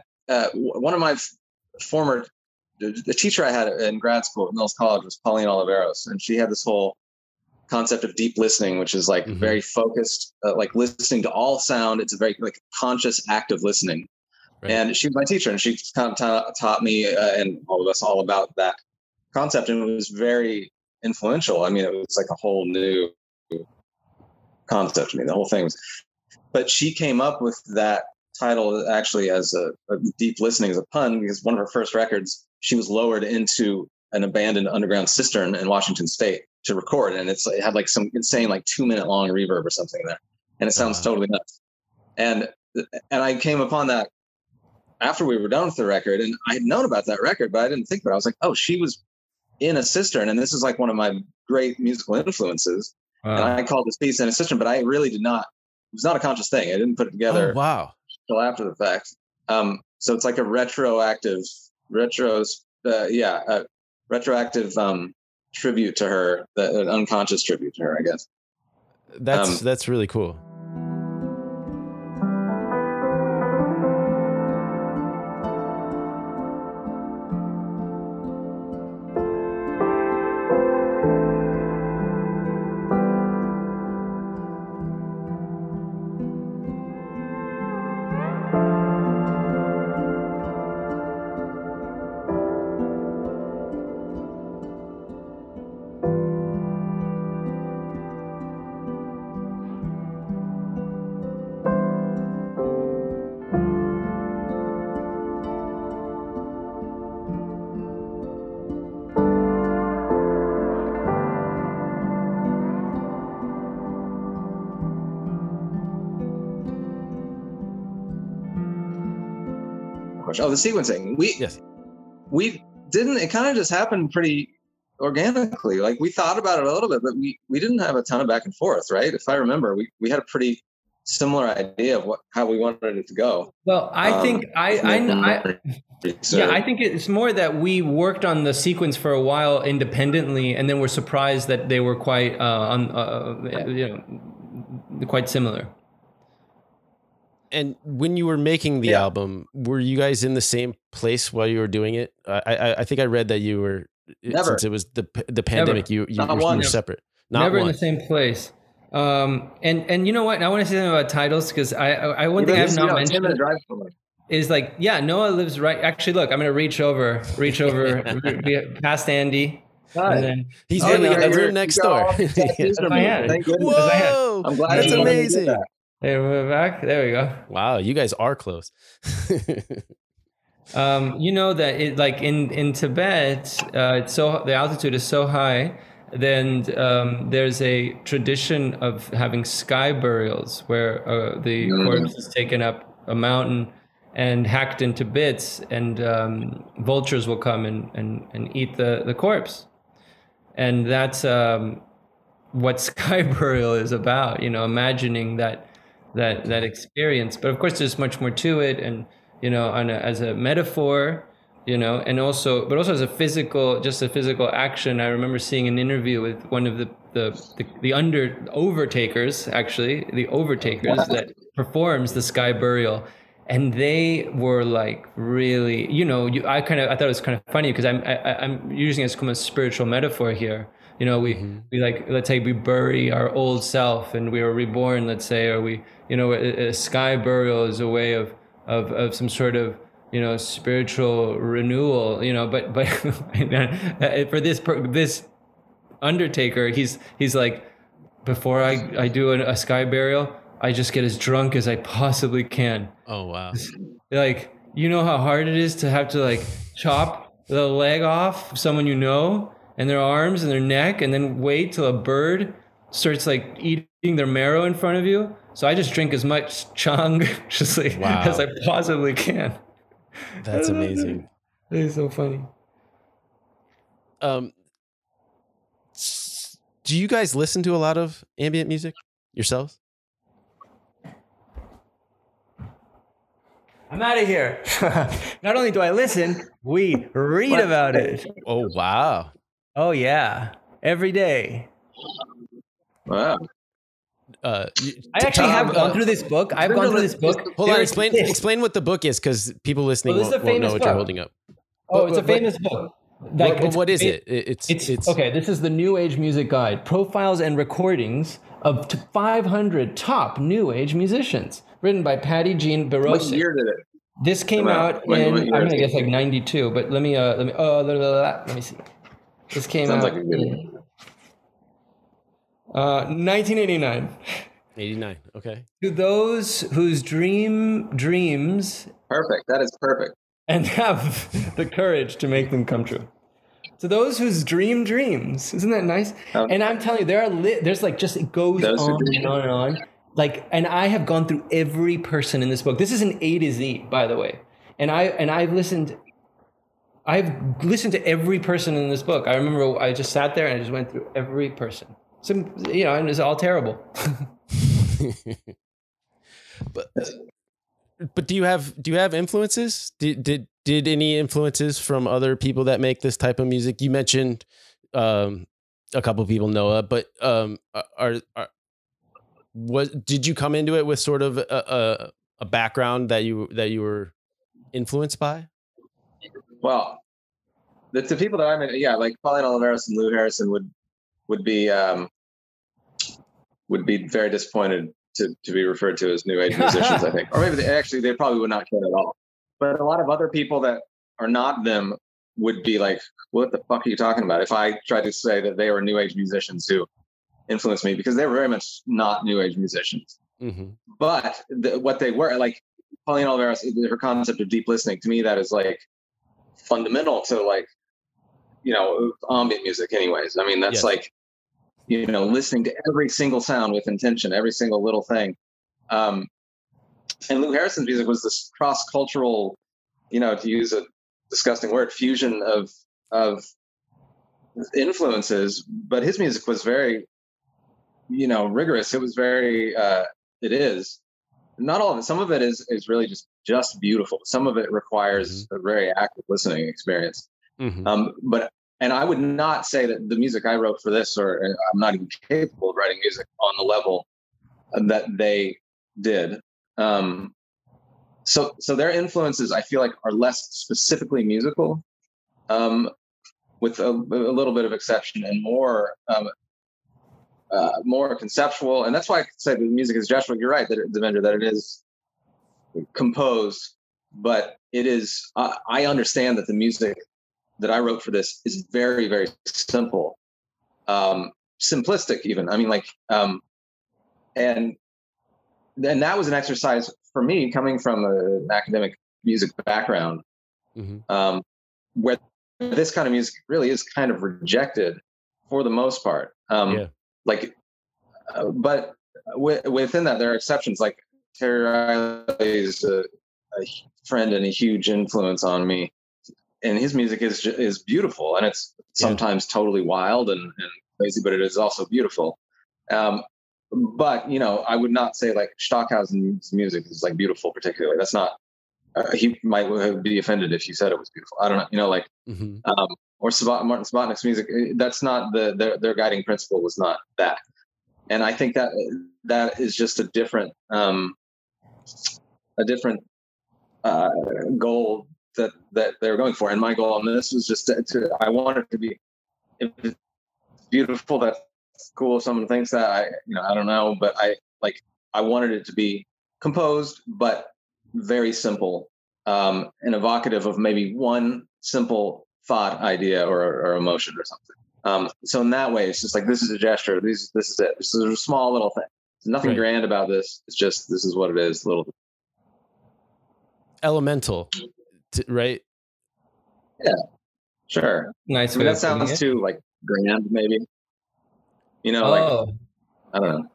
one of my former, the teacher I had in grad school at Mills College was Pauline Oliveros. And she had this whole concept of deep listening, which is like mm-hmm. very focused, like listening to all sound. It's a very like conscious act of listening. Right. And she was my teacher, and she kind of taught me and all of us all about that concept. And it was very influential. I mean, it was like a whole new concept to me. The whole thing was, but she came up with that title actually as a deep listening as a pun, because one of her first records, she was lowered into an abandoned underground cistern in Washington State to record. And it had like some insane, like 2 minute long reverb or something there. And it sounds totally nuts. And I came upon that after we were done with the record, and I had known about that record, but I didn't think about it. I was like, oh, she was in a cistern. And this is like one of my great musical influences. And I called this piece In a Cistern, but I really did not. It was not a conscious thing. I didn't put it together. Oh, wow. Until after the fact. So it's like a retroactive tribute to her, an unconscious tribute to her, I guess. That's really cool. The sequencing. We didn't. It kind of just happened pretty organically. Like, we thought about it a little bit, but we didn't have a ton of back and forth, right? If I remember, we had a pretty similar idea of how we wanted it to go. Well, I think I think it's more that we worked on the sequence for a while independently, and then were surprised that they were quite quite similar. And when you were making the album, were you guys in the same place while you were doing it? I think I read that you were, since it was the pandemic, you were separate. Never in the same place. And you know what? I want to say something about titles, because I one thing I have not mentioned is like, Noah lives right. Actually, look, I'm going to reach over past Andy. And then, he's living next door. Whoa! I'm glad that's amazing. Hey, we're back. There we go. Wow, you guys are close. You know that it, like in Tibet, it's so, the altitude is so high. Then there's a tradition of having sky burials where the corpse is taken up a mountain and hacked into bits, and vultures will come and eat the corpse, and that's what sky burial is about. You know, imagining that experience. But of course there's much more to it, and as a metaphor, and also as a physical action. I remember seeing an interview with one of the overtakers that performs the sky burial, and they were like, really, I thought it was kind of funny, because I'm using it as kind of a spiritual metaphor here. We like, let's say we bury our old self and we are reborn, let's say, or we, a sky burial is a way of some sort of, spiritual renewal, but for this undertaker, he's like, before I do a sky burial, I just get as drunk as I possibly can. Oh, wow. Like, you know how hard it is to have to like chop the leg off someone, and their arms and their neck, and then wait till a bird starts like eating their marrow in front of you. So I just drink as much chang as I possibly can. That's amazing. That is so funny. Do you guys listen to a lot of ambient music yourselves? I'm out of here. Not only do I listen, we read about it. Oh, wow. Oh yeah, every day. Wow. I actually have gone through this book. I've gone through this book. Hold on, explain what the book is, because people listening won't know what you're holding up. Oh, it's a famous book. Like, what is it? It's okay. This is the New Age Music Guide: Profiles and Recordings of 500 Top New Age Musicians, written by Patty Jean Barroso. What year did it? This came out in, I'm gonna guess, like 92. But let me see. This came out in 1989. 89. Okay. To those whose dreams. Perfect. That is perfect. And have the courage to make them come true. To those whose dreams. Isn't that nice? Okay. And I'm telling you, there are there's like just it goes on and on and on. Like, and I have gone through every person in this book. This is an A to Z, by the way. And I've listened to every person in this book. I remember I just sat there and I just went through every person. Some, you know, and it's all terrible. But do you have influences? Did any influences from other people that make this type of music? You mentioned a couple of people, Noah, but did you come into it with sort of a background that you were influenced by? Well, the people that I'm in, yeah, like Pauline Oliveros and Lou Harrison would be very disappointed to be referred to as new age musicians, I think, or maybe they probably would not care at all. But a lot of other people that are not them would be like, what the fuck are you talking about? If I tried to say that they were new age musicians who influenced me, because they were very much not new age musicians. Mm-hmm. But what they were, like Pauline Oliveros, her concept of deep listening, to me, that is like fundamental to, like, you know, ambient music anyways. I mean, that's like, you know, listening to every single sound with intention, every single little thing. And Lou Harrison's music was this cross-cultural, you know, to use a disgusting word, fusion of influences. But his music was very, you know, rigorous. It was very, it is. Not all of it. Some of it is really just beautiful. Some of it requires a very active listening experience. Mm-hmm. And I would not say that the music I wrote for this, or I'm not even capable of writing music on the level that they did. So their influences, I feel like, are less specifically musical, with a little bit of exception, and more conceptual. And that's why I could say the music is gestural. You're right, Devendra, that it is composed, but it is. I understand that the music that I wrote for this is very, very simple, simplistic even. I mean, like, and then that was an exercise for me, coming from an academic music background, where this kind of music really is kind of rejected for the most part. But within that, there are exceptions. Like Terry Riley's a friend and a huge influence on me. And his music is beautiful, and it's sometimes totally wild and crazy, but it is also beautiful. But, you know, I would not say like Stockhausen's music is like beautiful particularly. That's not, he might be offended if you said it was beautiful. I don't know, you know, like, or Martin Subotnick's music, that's not their guiding principle was not that. And I think that is just a different goal that they were going for, and my goal on this was just I want it to be, if it's beautiful, that's cool. If someone thinks that, I don't know, but I wanted it to be composed but very simple, and evocative of maybe one simple thought, idea, or emotion or something. So in that way, it's just like, this is a gesture. This is it. This is a small little thing. There's nothing grand about this. It's just, this is what it is. Little elemental. Right? Yeah, sure. Nice. I mean, that sounds too like grand, maybe. You know, like, I don't know.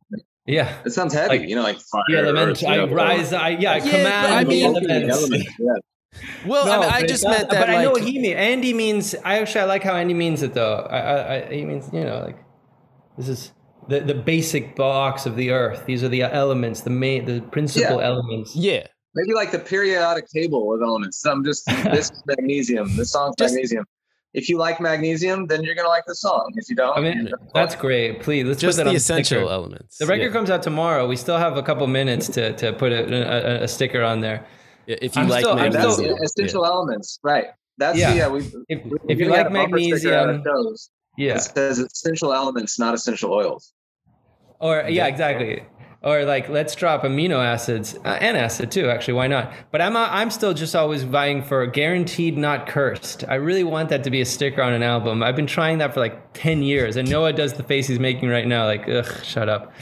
Yeah, it sounds heavy. Like, you know, like fire. Yeah, element. I rise. Command. I mean, elements. Yeah. Well, no, I just meant that. But like, I know what he means. Andy means. I like how Andy means it, though. He means, you know, like, this is the basic box of the earth. These are the elements, the principal elements. Yeah. Maybe like the periodic table of elements. This is magnesium. This song's magnesium. If you like magnesium, then you're going to like the song. If you don't, that's great. Please, let's just put that on the essential sticker. Elements. The record comes out tomorrow. We still have a couple minutes to put a sticker on there. Yeah, if you like magnesium, essential elements, right? That's if you like magnesium, it says essential elements, not essential oils. Or exactly. Or like, let's drop amino acids and acid too. Actually, why not? But I'm still just always vying for guaranteed not cursed. I really want that to be a sticker on an album. I've been trying that for like 10 years, and Noah does the face he's making right now, like, ugh, shut up.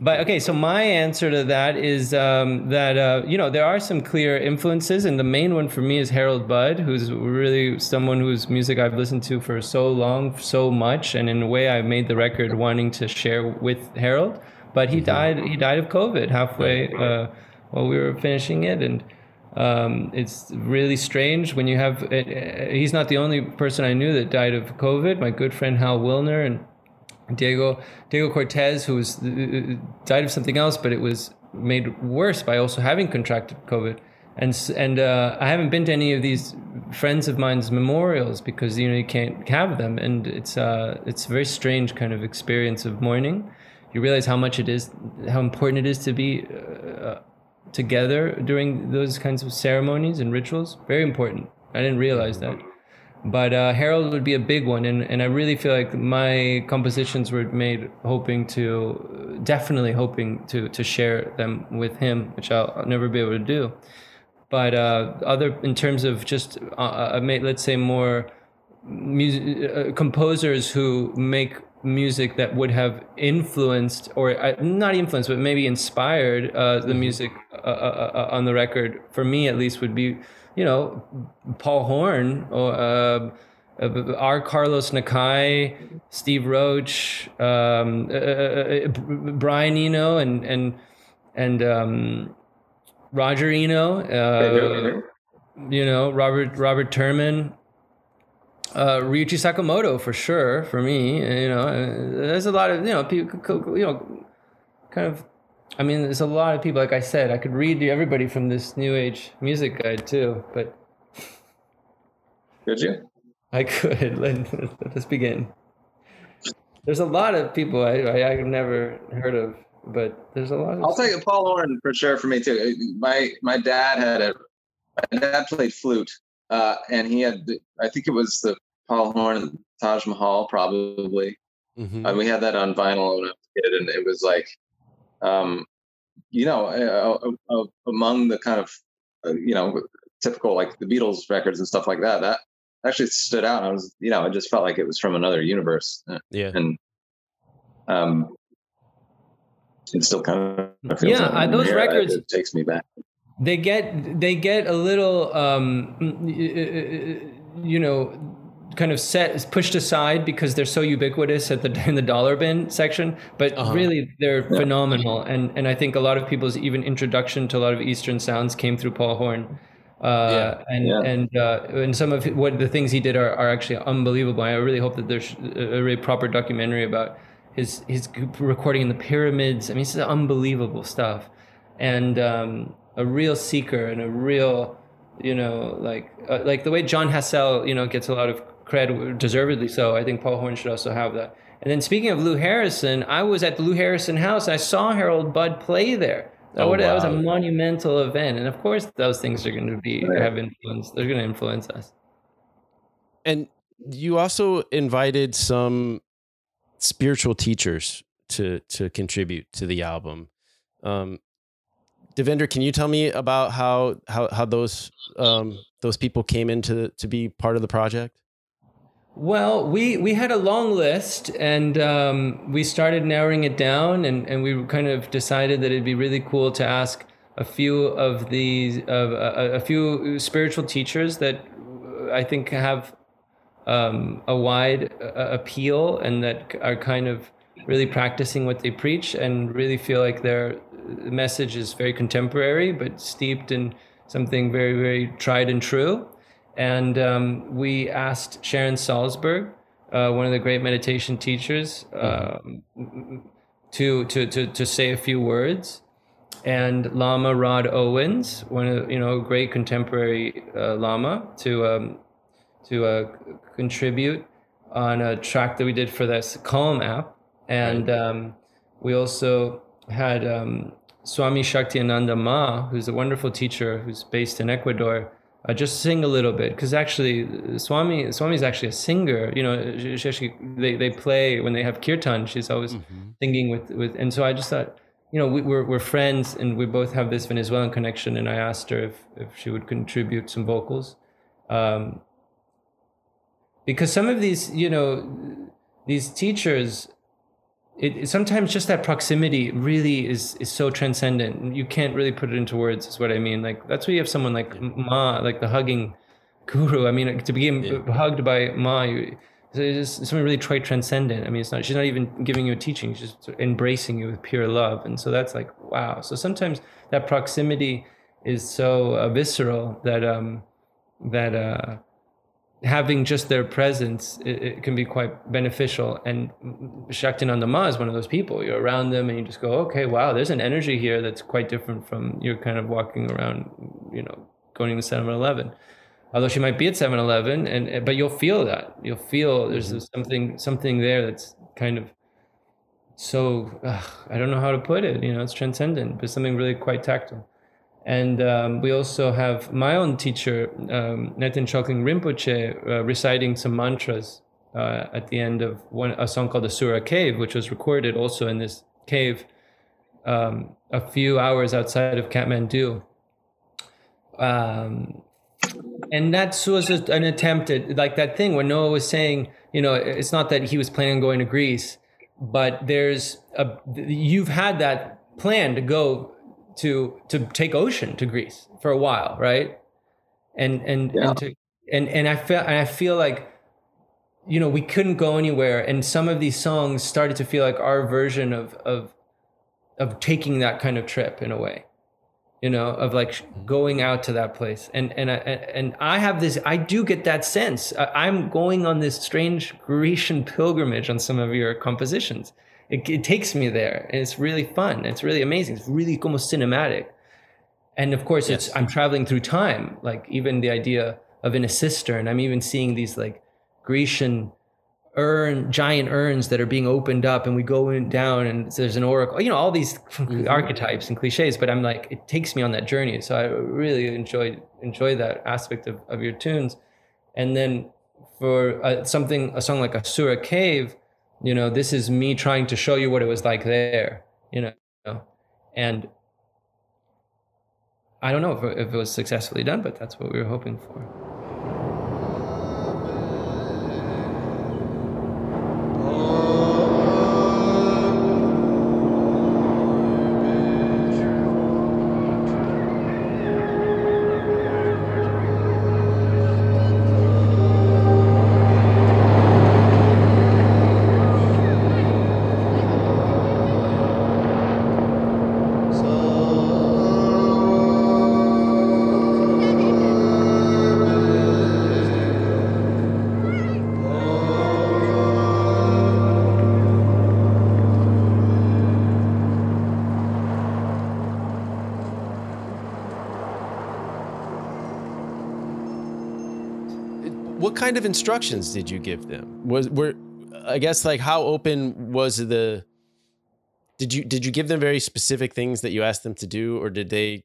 But okay, so my answer to that is that, you know, there are some clear influences, and the main one for me is Harold Budd, who's really someone whose music I've listened to for so long, so much, and in a way I made the record wanting to share with Harold, but he died of COVID halfway while we were finishing it, and it's really strange when you have, he's not the only person I knew that died of COVID, my good friend Hal Wilner, and Diego Cortez, who was died of something else, but it was made worse by also having contracted COVID. And I haven't been to any of these friends of mine's memorials because, you know, you can't have them. And it's a very strange kind of experience of mourning. You realize how much it is, how important it is to be together during those kinds of ceremonies and rituals. Very important. I didn't realize that. But Harold would be a big one, and I really feel like my compositions were made definitely hoping to share them with him, which I'll never be able to do. But other, in terms of just let's say more music, composers who make music that would have influenced, or not influenced, but maybe inspired the music on the record, for me at least, would be, you know, Paul Horn, or R. Carlos Nakai, Steve Roach, Brian Eno, and Roger Eno, you know, Robert Terman, Ryuichi Sakamoto for sure, for me, you know. There's a lot of, you know, people, you know, kind of, I mean, there's a lot of people, like I said, I could read you everybody from this New Age music guide too, but... Could you? I could. Let's begin. There's a lot of people I've never heard of, but there's a lot of... I'll tell you, Paul Horn for sure for me too. My dad had my dad played flute, and he had, I think it was the Paul Horn Taj Mahal, probably. Mm-hmm. We had that on vinyl when I was a kid, and it was like, you know, among the kind of, you know, typical, like the Beatles records and stuff like that, that actually stood out. I was, you know, I just felt like it was from another universe. Yeah. And it still kind of feels like those records, it takes me back. They get a little, you know, kind of pushed aside because they're so ubiquitous in the dollar bin section, but really they're phenomenal. And I think a lot of people's even introduction to a lot of Eastern sounds came through Paul Horn. And some of the things he did are actually unbelievable. I really hope that there's a really proper documentary about his recording in the pyramids. I mean, this is unbelievable stuff. And a real seeker and a real, you know, like the way John Hassell, you know, gets a lot of cred, deservedly so. I think Paul Horn should also have that. And then speaking of Lou Harrison, I was at the Lou Harrison house and I saw Harold Budd play there. That was a monumental event. And of course those things are going to have influence. They're going to influence us. And you also invited some spiritual teachers to contribute to the album. Devendra, can you tell me about how those people came to be part of the project? Well, we had a long list, and we started narrowing it down, and we kind of decided that it'd be really cool to ask a few of these, a few spiritual teachers that I think have a wide appeal and that are kind of really practicing what they preach and really feel like their message is very contemporary but steeped in something very, very tried and true. And we asked Sharon Salzberg, one of the great meditation teachers, to say a few words, and Lama Rod Owens, one of, you know, great contemporary Lama, to contribute on a track that we did for this Calm app. And we also had Swami Shaktiananda Ma, who's a wonderful teacher who's based in Ecuador, just sing a little bit, because actually Swami's actually a singer, you know. They play when they have kirtan, she's always singing with, and so I just thought, you know, we're friends and we both have this Venezuelan connection, and I asked her if she would contribute some vocals, because some of these, you know, these teachers sometimes just that proximity really is so transcendent. You can't really put it into words, is what I mean. Like, that's where you have someone like Ma, like the hugging guru. I mean, to be hugged by Ma, it's something really transcendent. I mean, it's not, she's not even giving you a teaching, she's just embracing you with pure love. And so that's like, wow. So sometimes that proximity is so visceral that having just their presence, it can be quite beneficial. And Shaktinanda Ma is one of those people. You're around them and you just go, okay, wow, there's an energy here that's quite different from you're kind of walking around, you know, going to 7-Eleven. Although she might be at 7-Eleven, but you'll feel that. You'll feel there's something there that's kind of so, I don't know how to put it, you know, it's transcendent, but something really quite tactile. And we also have my own teacher, Neten Chokling Rinpoche, reciting some mantras at the end of a song called Asura Cave, which was recorded also in this cave a few hours outside of Kathmandu. And that was an attempt at, like that thing when Noah was saying, you know, it's not that he was planning on going to Greece, but you've had that plan to go to take ocean to Greece for a while, right? And I feel like, you know, we couldn't go anywhere, and some of these songs started to feel like our version of taking that kind of trip in a way. You know, of like going out to that place, and I have this. I do get that sense. I'm going on this strange Grecian pilgrimage on some of your compositions. It takes me there, and it's really fun. It's really amazing. It's really almost cinematic. And of course, I'm traveling through time. Like even the idea of in a cistern, I'm even seeing these like Grecian giant urns that are being opened up, and we go in down, and there's an oracle, you know, all these archetypes and cliches, but I'm like, it takes me on that journey. So I really enjoy that aspect of your tunes. And then for a song like Asura Cave, you know, this is me trying to show you what it was like there, you know, and I don't know if it was successfully done, but that's what we were hoping for. What kind of instructions did you give them? I guess, like, how open was the? Did you give them very specific things that you asked them to do, or did they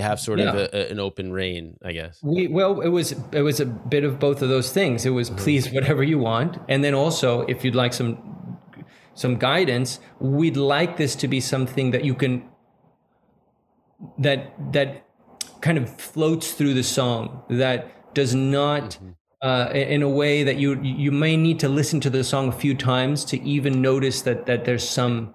have sort of an open rein? I guess it was a bit of both of those things. It was please whatever you want, and then also if you'd like some guidance, we'd like this to be something that you can. That kind of floats through the song, that does not. In a way that you may need to listen to the song a few times to even notice that there's some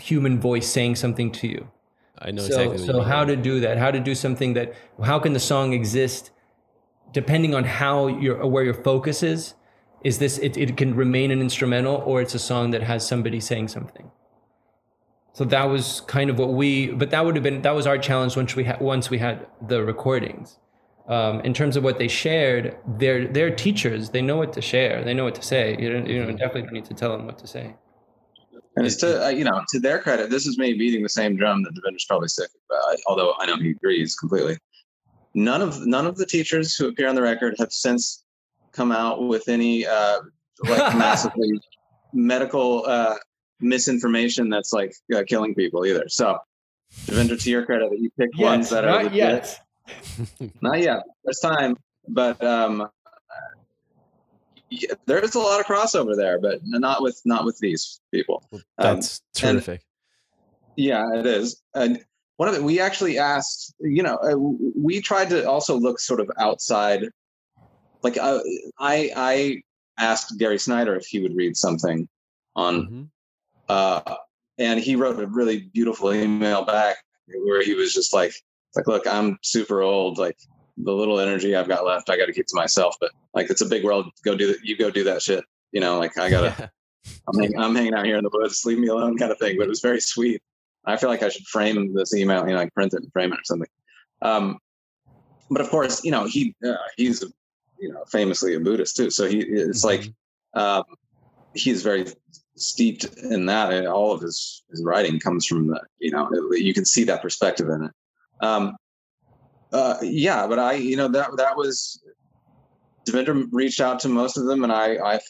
human voice saying something to you. I know exactly. So how to do that? How to do something that? How can the song exist? Depending on where your focus is. Is this? It can remain an instrumental, or it's a song that has somebody saying something. So that was kind of but that was our challenge once we had the recordings. In terms of what they shared, they're teachers. They know what to share. They know what to say. You definitely don't need to tell them what to say. And it's to their credit, this is me beating the same drum that Devendra's probably sick about. Although I know he agrees completely. None of the teachers who appear on the record have since come out with any massively medical misinformation that's like killing people either. So, Devendra, to your credit, that you picked ones that are not yet. Not yet. There's time, but there's a lot of crossover there, but not with these people. That's terrific. It is. And one of it, we actually asked. You know, we tried to also look sort of outside. Like I asked Gary Snyder if he would read something on. Mm-hmm. And he wrote a really beautiful email back where he was just like, look, I'm super old. Like, the little energy I've got left, I got to keep to myself, but like, it's a big world. Go do that. You go do that shit. You know, like I gotta, yeah. I'm hanging out here in the woods, leave me alone kind of thing. But it was very sweet. I feel like I should frame this email, you know, like print it and frame it or something. But of course, you know, he's, you know, famously a Buddhist too. So it's mm-hmm. He's very steeped in that, and all of his writing comes from the, you know, you can see that perspective in it. Yeah, but I, you know, that was, Devendra reached out to most of them, and I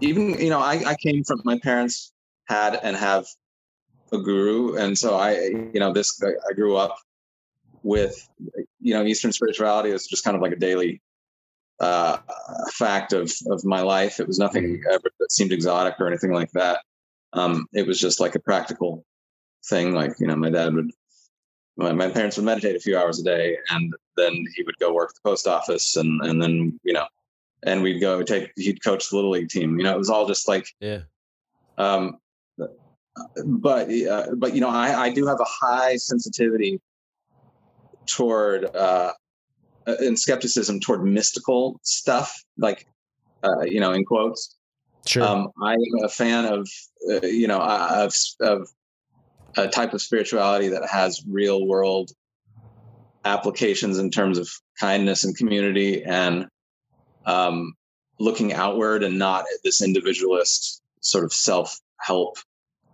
even, you know, I came from, my parents had and have a guru, and so I grew up with, you know, Eastern spirituality is just kind of like a daily fact of my life. It was nothing ever that seemed exotic or anything like that. It was just like a practical thing, like, you know, my parents would meditate a few hours a day, and then he would go work at the post office, and then, you know, and we'd go he'd coach the Little League team. You know, it was all just like, yeah. But you know, I do have a high sensitivity toward, and skepticism toward mystical stuff, like, you know, in quotes. Sure. I am a fan of, you know, of a type of spirituality that has real world applications in terms of kindness and community, and looking outward, and not this individualist sort of self-help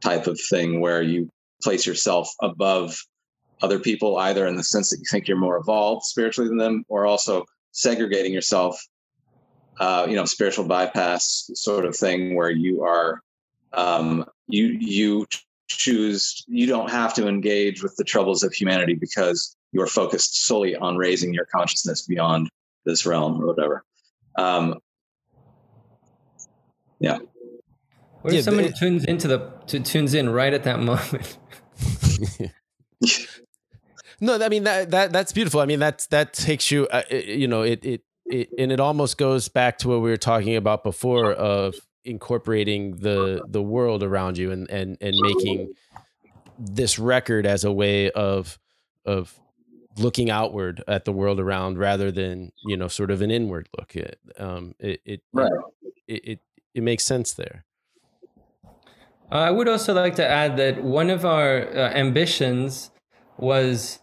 type of thing where you place yourself above other people, either in the sense that you think you're more evolved spiritually than them, or also segregating yourself, you know, spiritual bypass sort of thing where you are, you choose, you don't have to engage with the troubles of humanity because you're focused solely on raising your consciousness beyond this realm or whatever. Yeah. What if somebody tunes in right at that moment? No, I mean, that's beautiful. I mean, that takes you, you know, it and it almost goes back to what we were talking about before of incorporating the world around you and making this record as a way of looking outward at the world around, rather than, you know, sort of an inward look. It makes sense there. I would also like to add that one of our ambitions was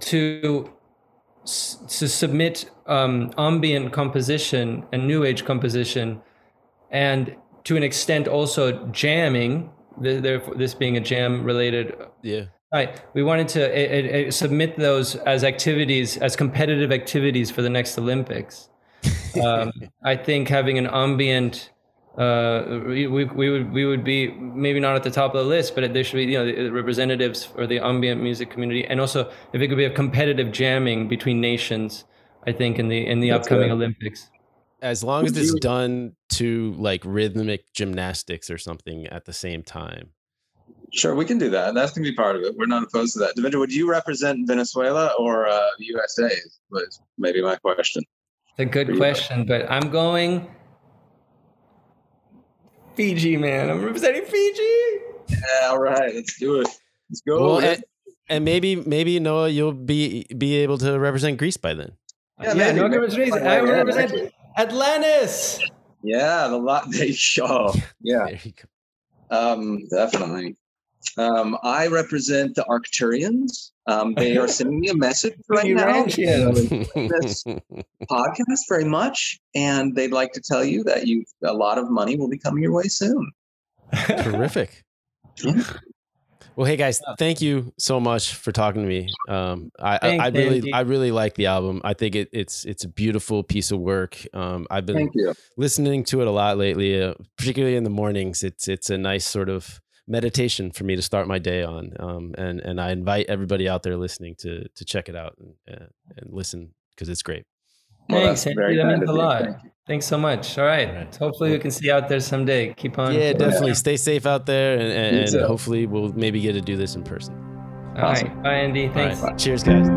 to submit ambient composition and new age composition, and to an extent also jamming, therefore this being a jam related. Yeah. Right. We wanted to submit those as activities, as competitive activities for the next Olympics. I think having an ambient, we would be maybe not at the top of the list, but there should be, you know, the representatives for the ambient music community, and also if it could be a competitive jamming between nations, I think in the That's upcoming good. Olympics. As long as it's done to like rhythmic gymnastics or something at the same time. Sure, we can do that. That's going to be part of it. We're not opposed to that. Devendra, would you represent Venezuela or USA? Was maybe my question. It's a good question, but I'm going Fiji, man. I'm representing Fiji. Yeah, all right. Let's do it. Let's go. Well, and maybe Noah, you'll be able to represent Greece by then. Yeah, Noah can represent Greece. I represent Atlantis. Yeah, the lot they show. Yeah. There you go. Definitely. I represent the Arcturians. They are sending me a message right now. This podcast very much, and they'd like to tell you that a lot of money will be coming your way soon. Terrific. Yeah. Well, hey guys, thank you so much for talking to me. I really like the album. I think it's a beautiful piece of work. I've been listening to it a lot lately, particularly in the mornings. It's a nice sort of meditation for me to start my day on. And I invite everybody out there listening to check it out and listen, because it's great. Thanks. Well, that meant a lot. Thanks so much. All right. Hopefully we can see you out there someday. Keep on. Yeah, definitely. Yeah. Stay safe out there. And hopefully we'll maybe get to do this in person. All right. Bye, Andy. Thanks. Right. Cheers, guys.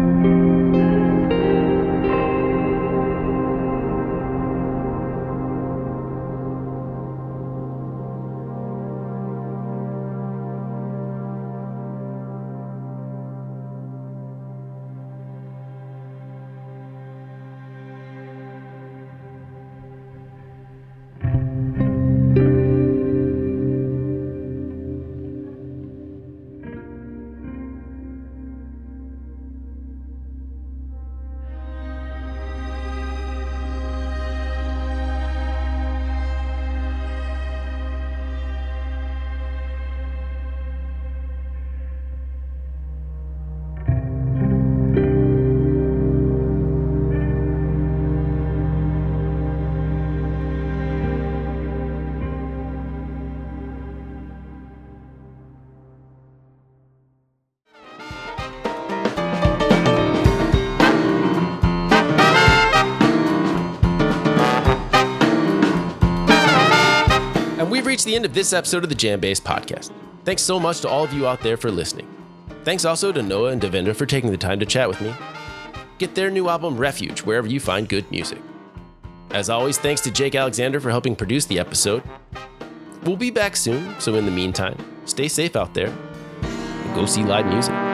reached the end of this episode of the Jambase podcast. Thanks so much to all of you out there for listening. Thanks also to Noah and Devendra for taking the time to chat with me. Get their new album, Refuge, wherever you find good music. As always, thanks to Jake Alexander for helping produce the episode. We'll be back soon, so in the meantime, stay safe out there and go see live music.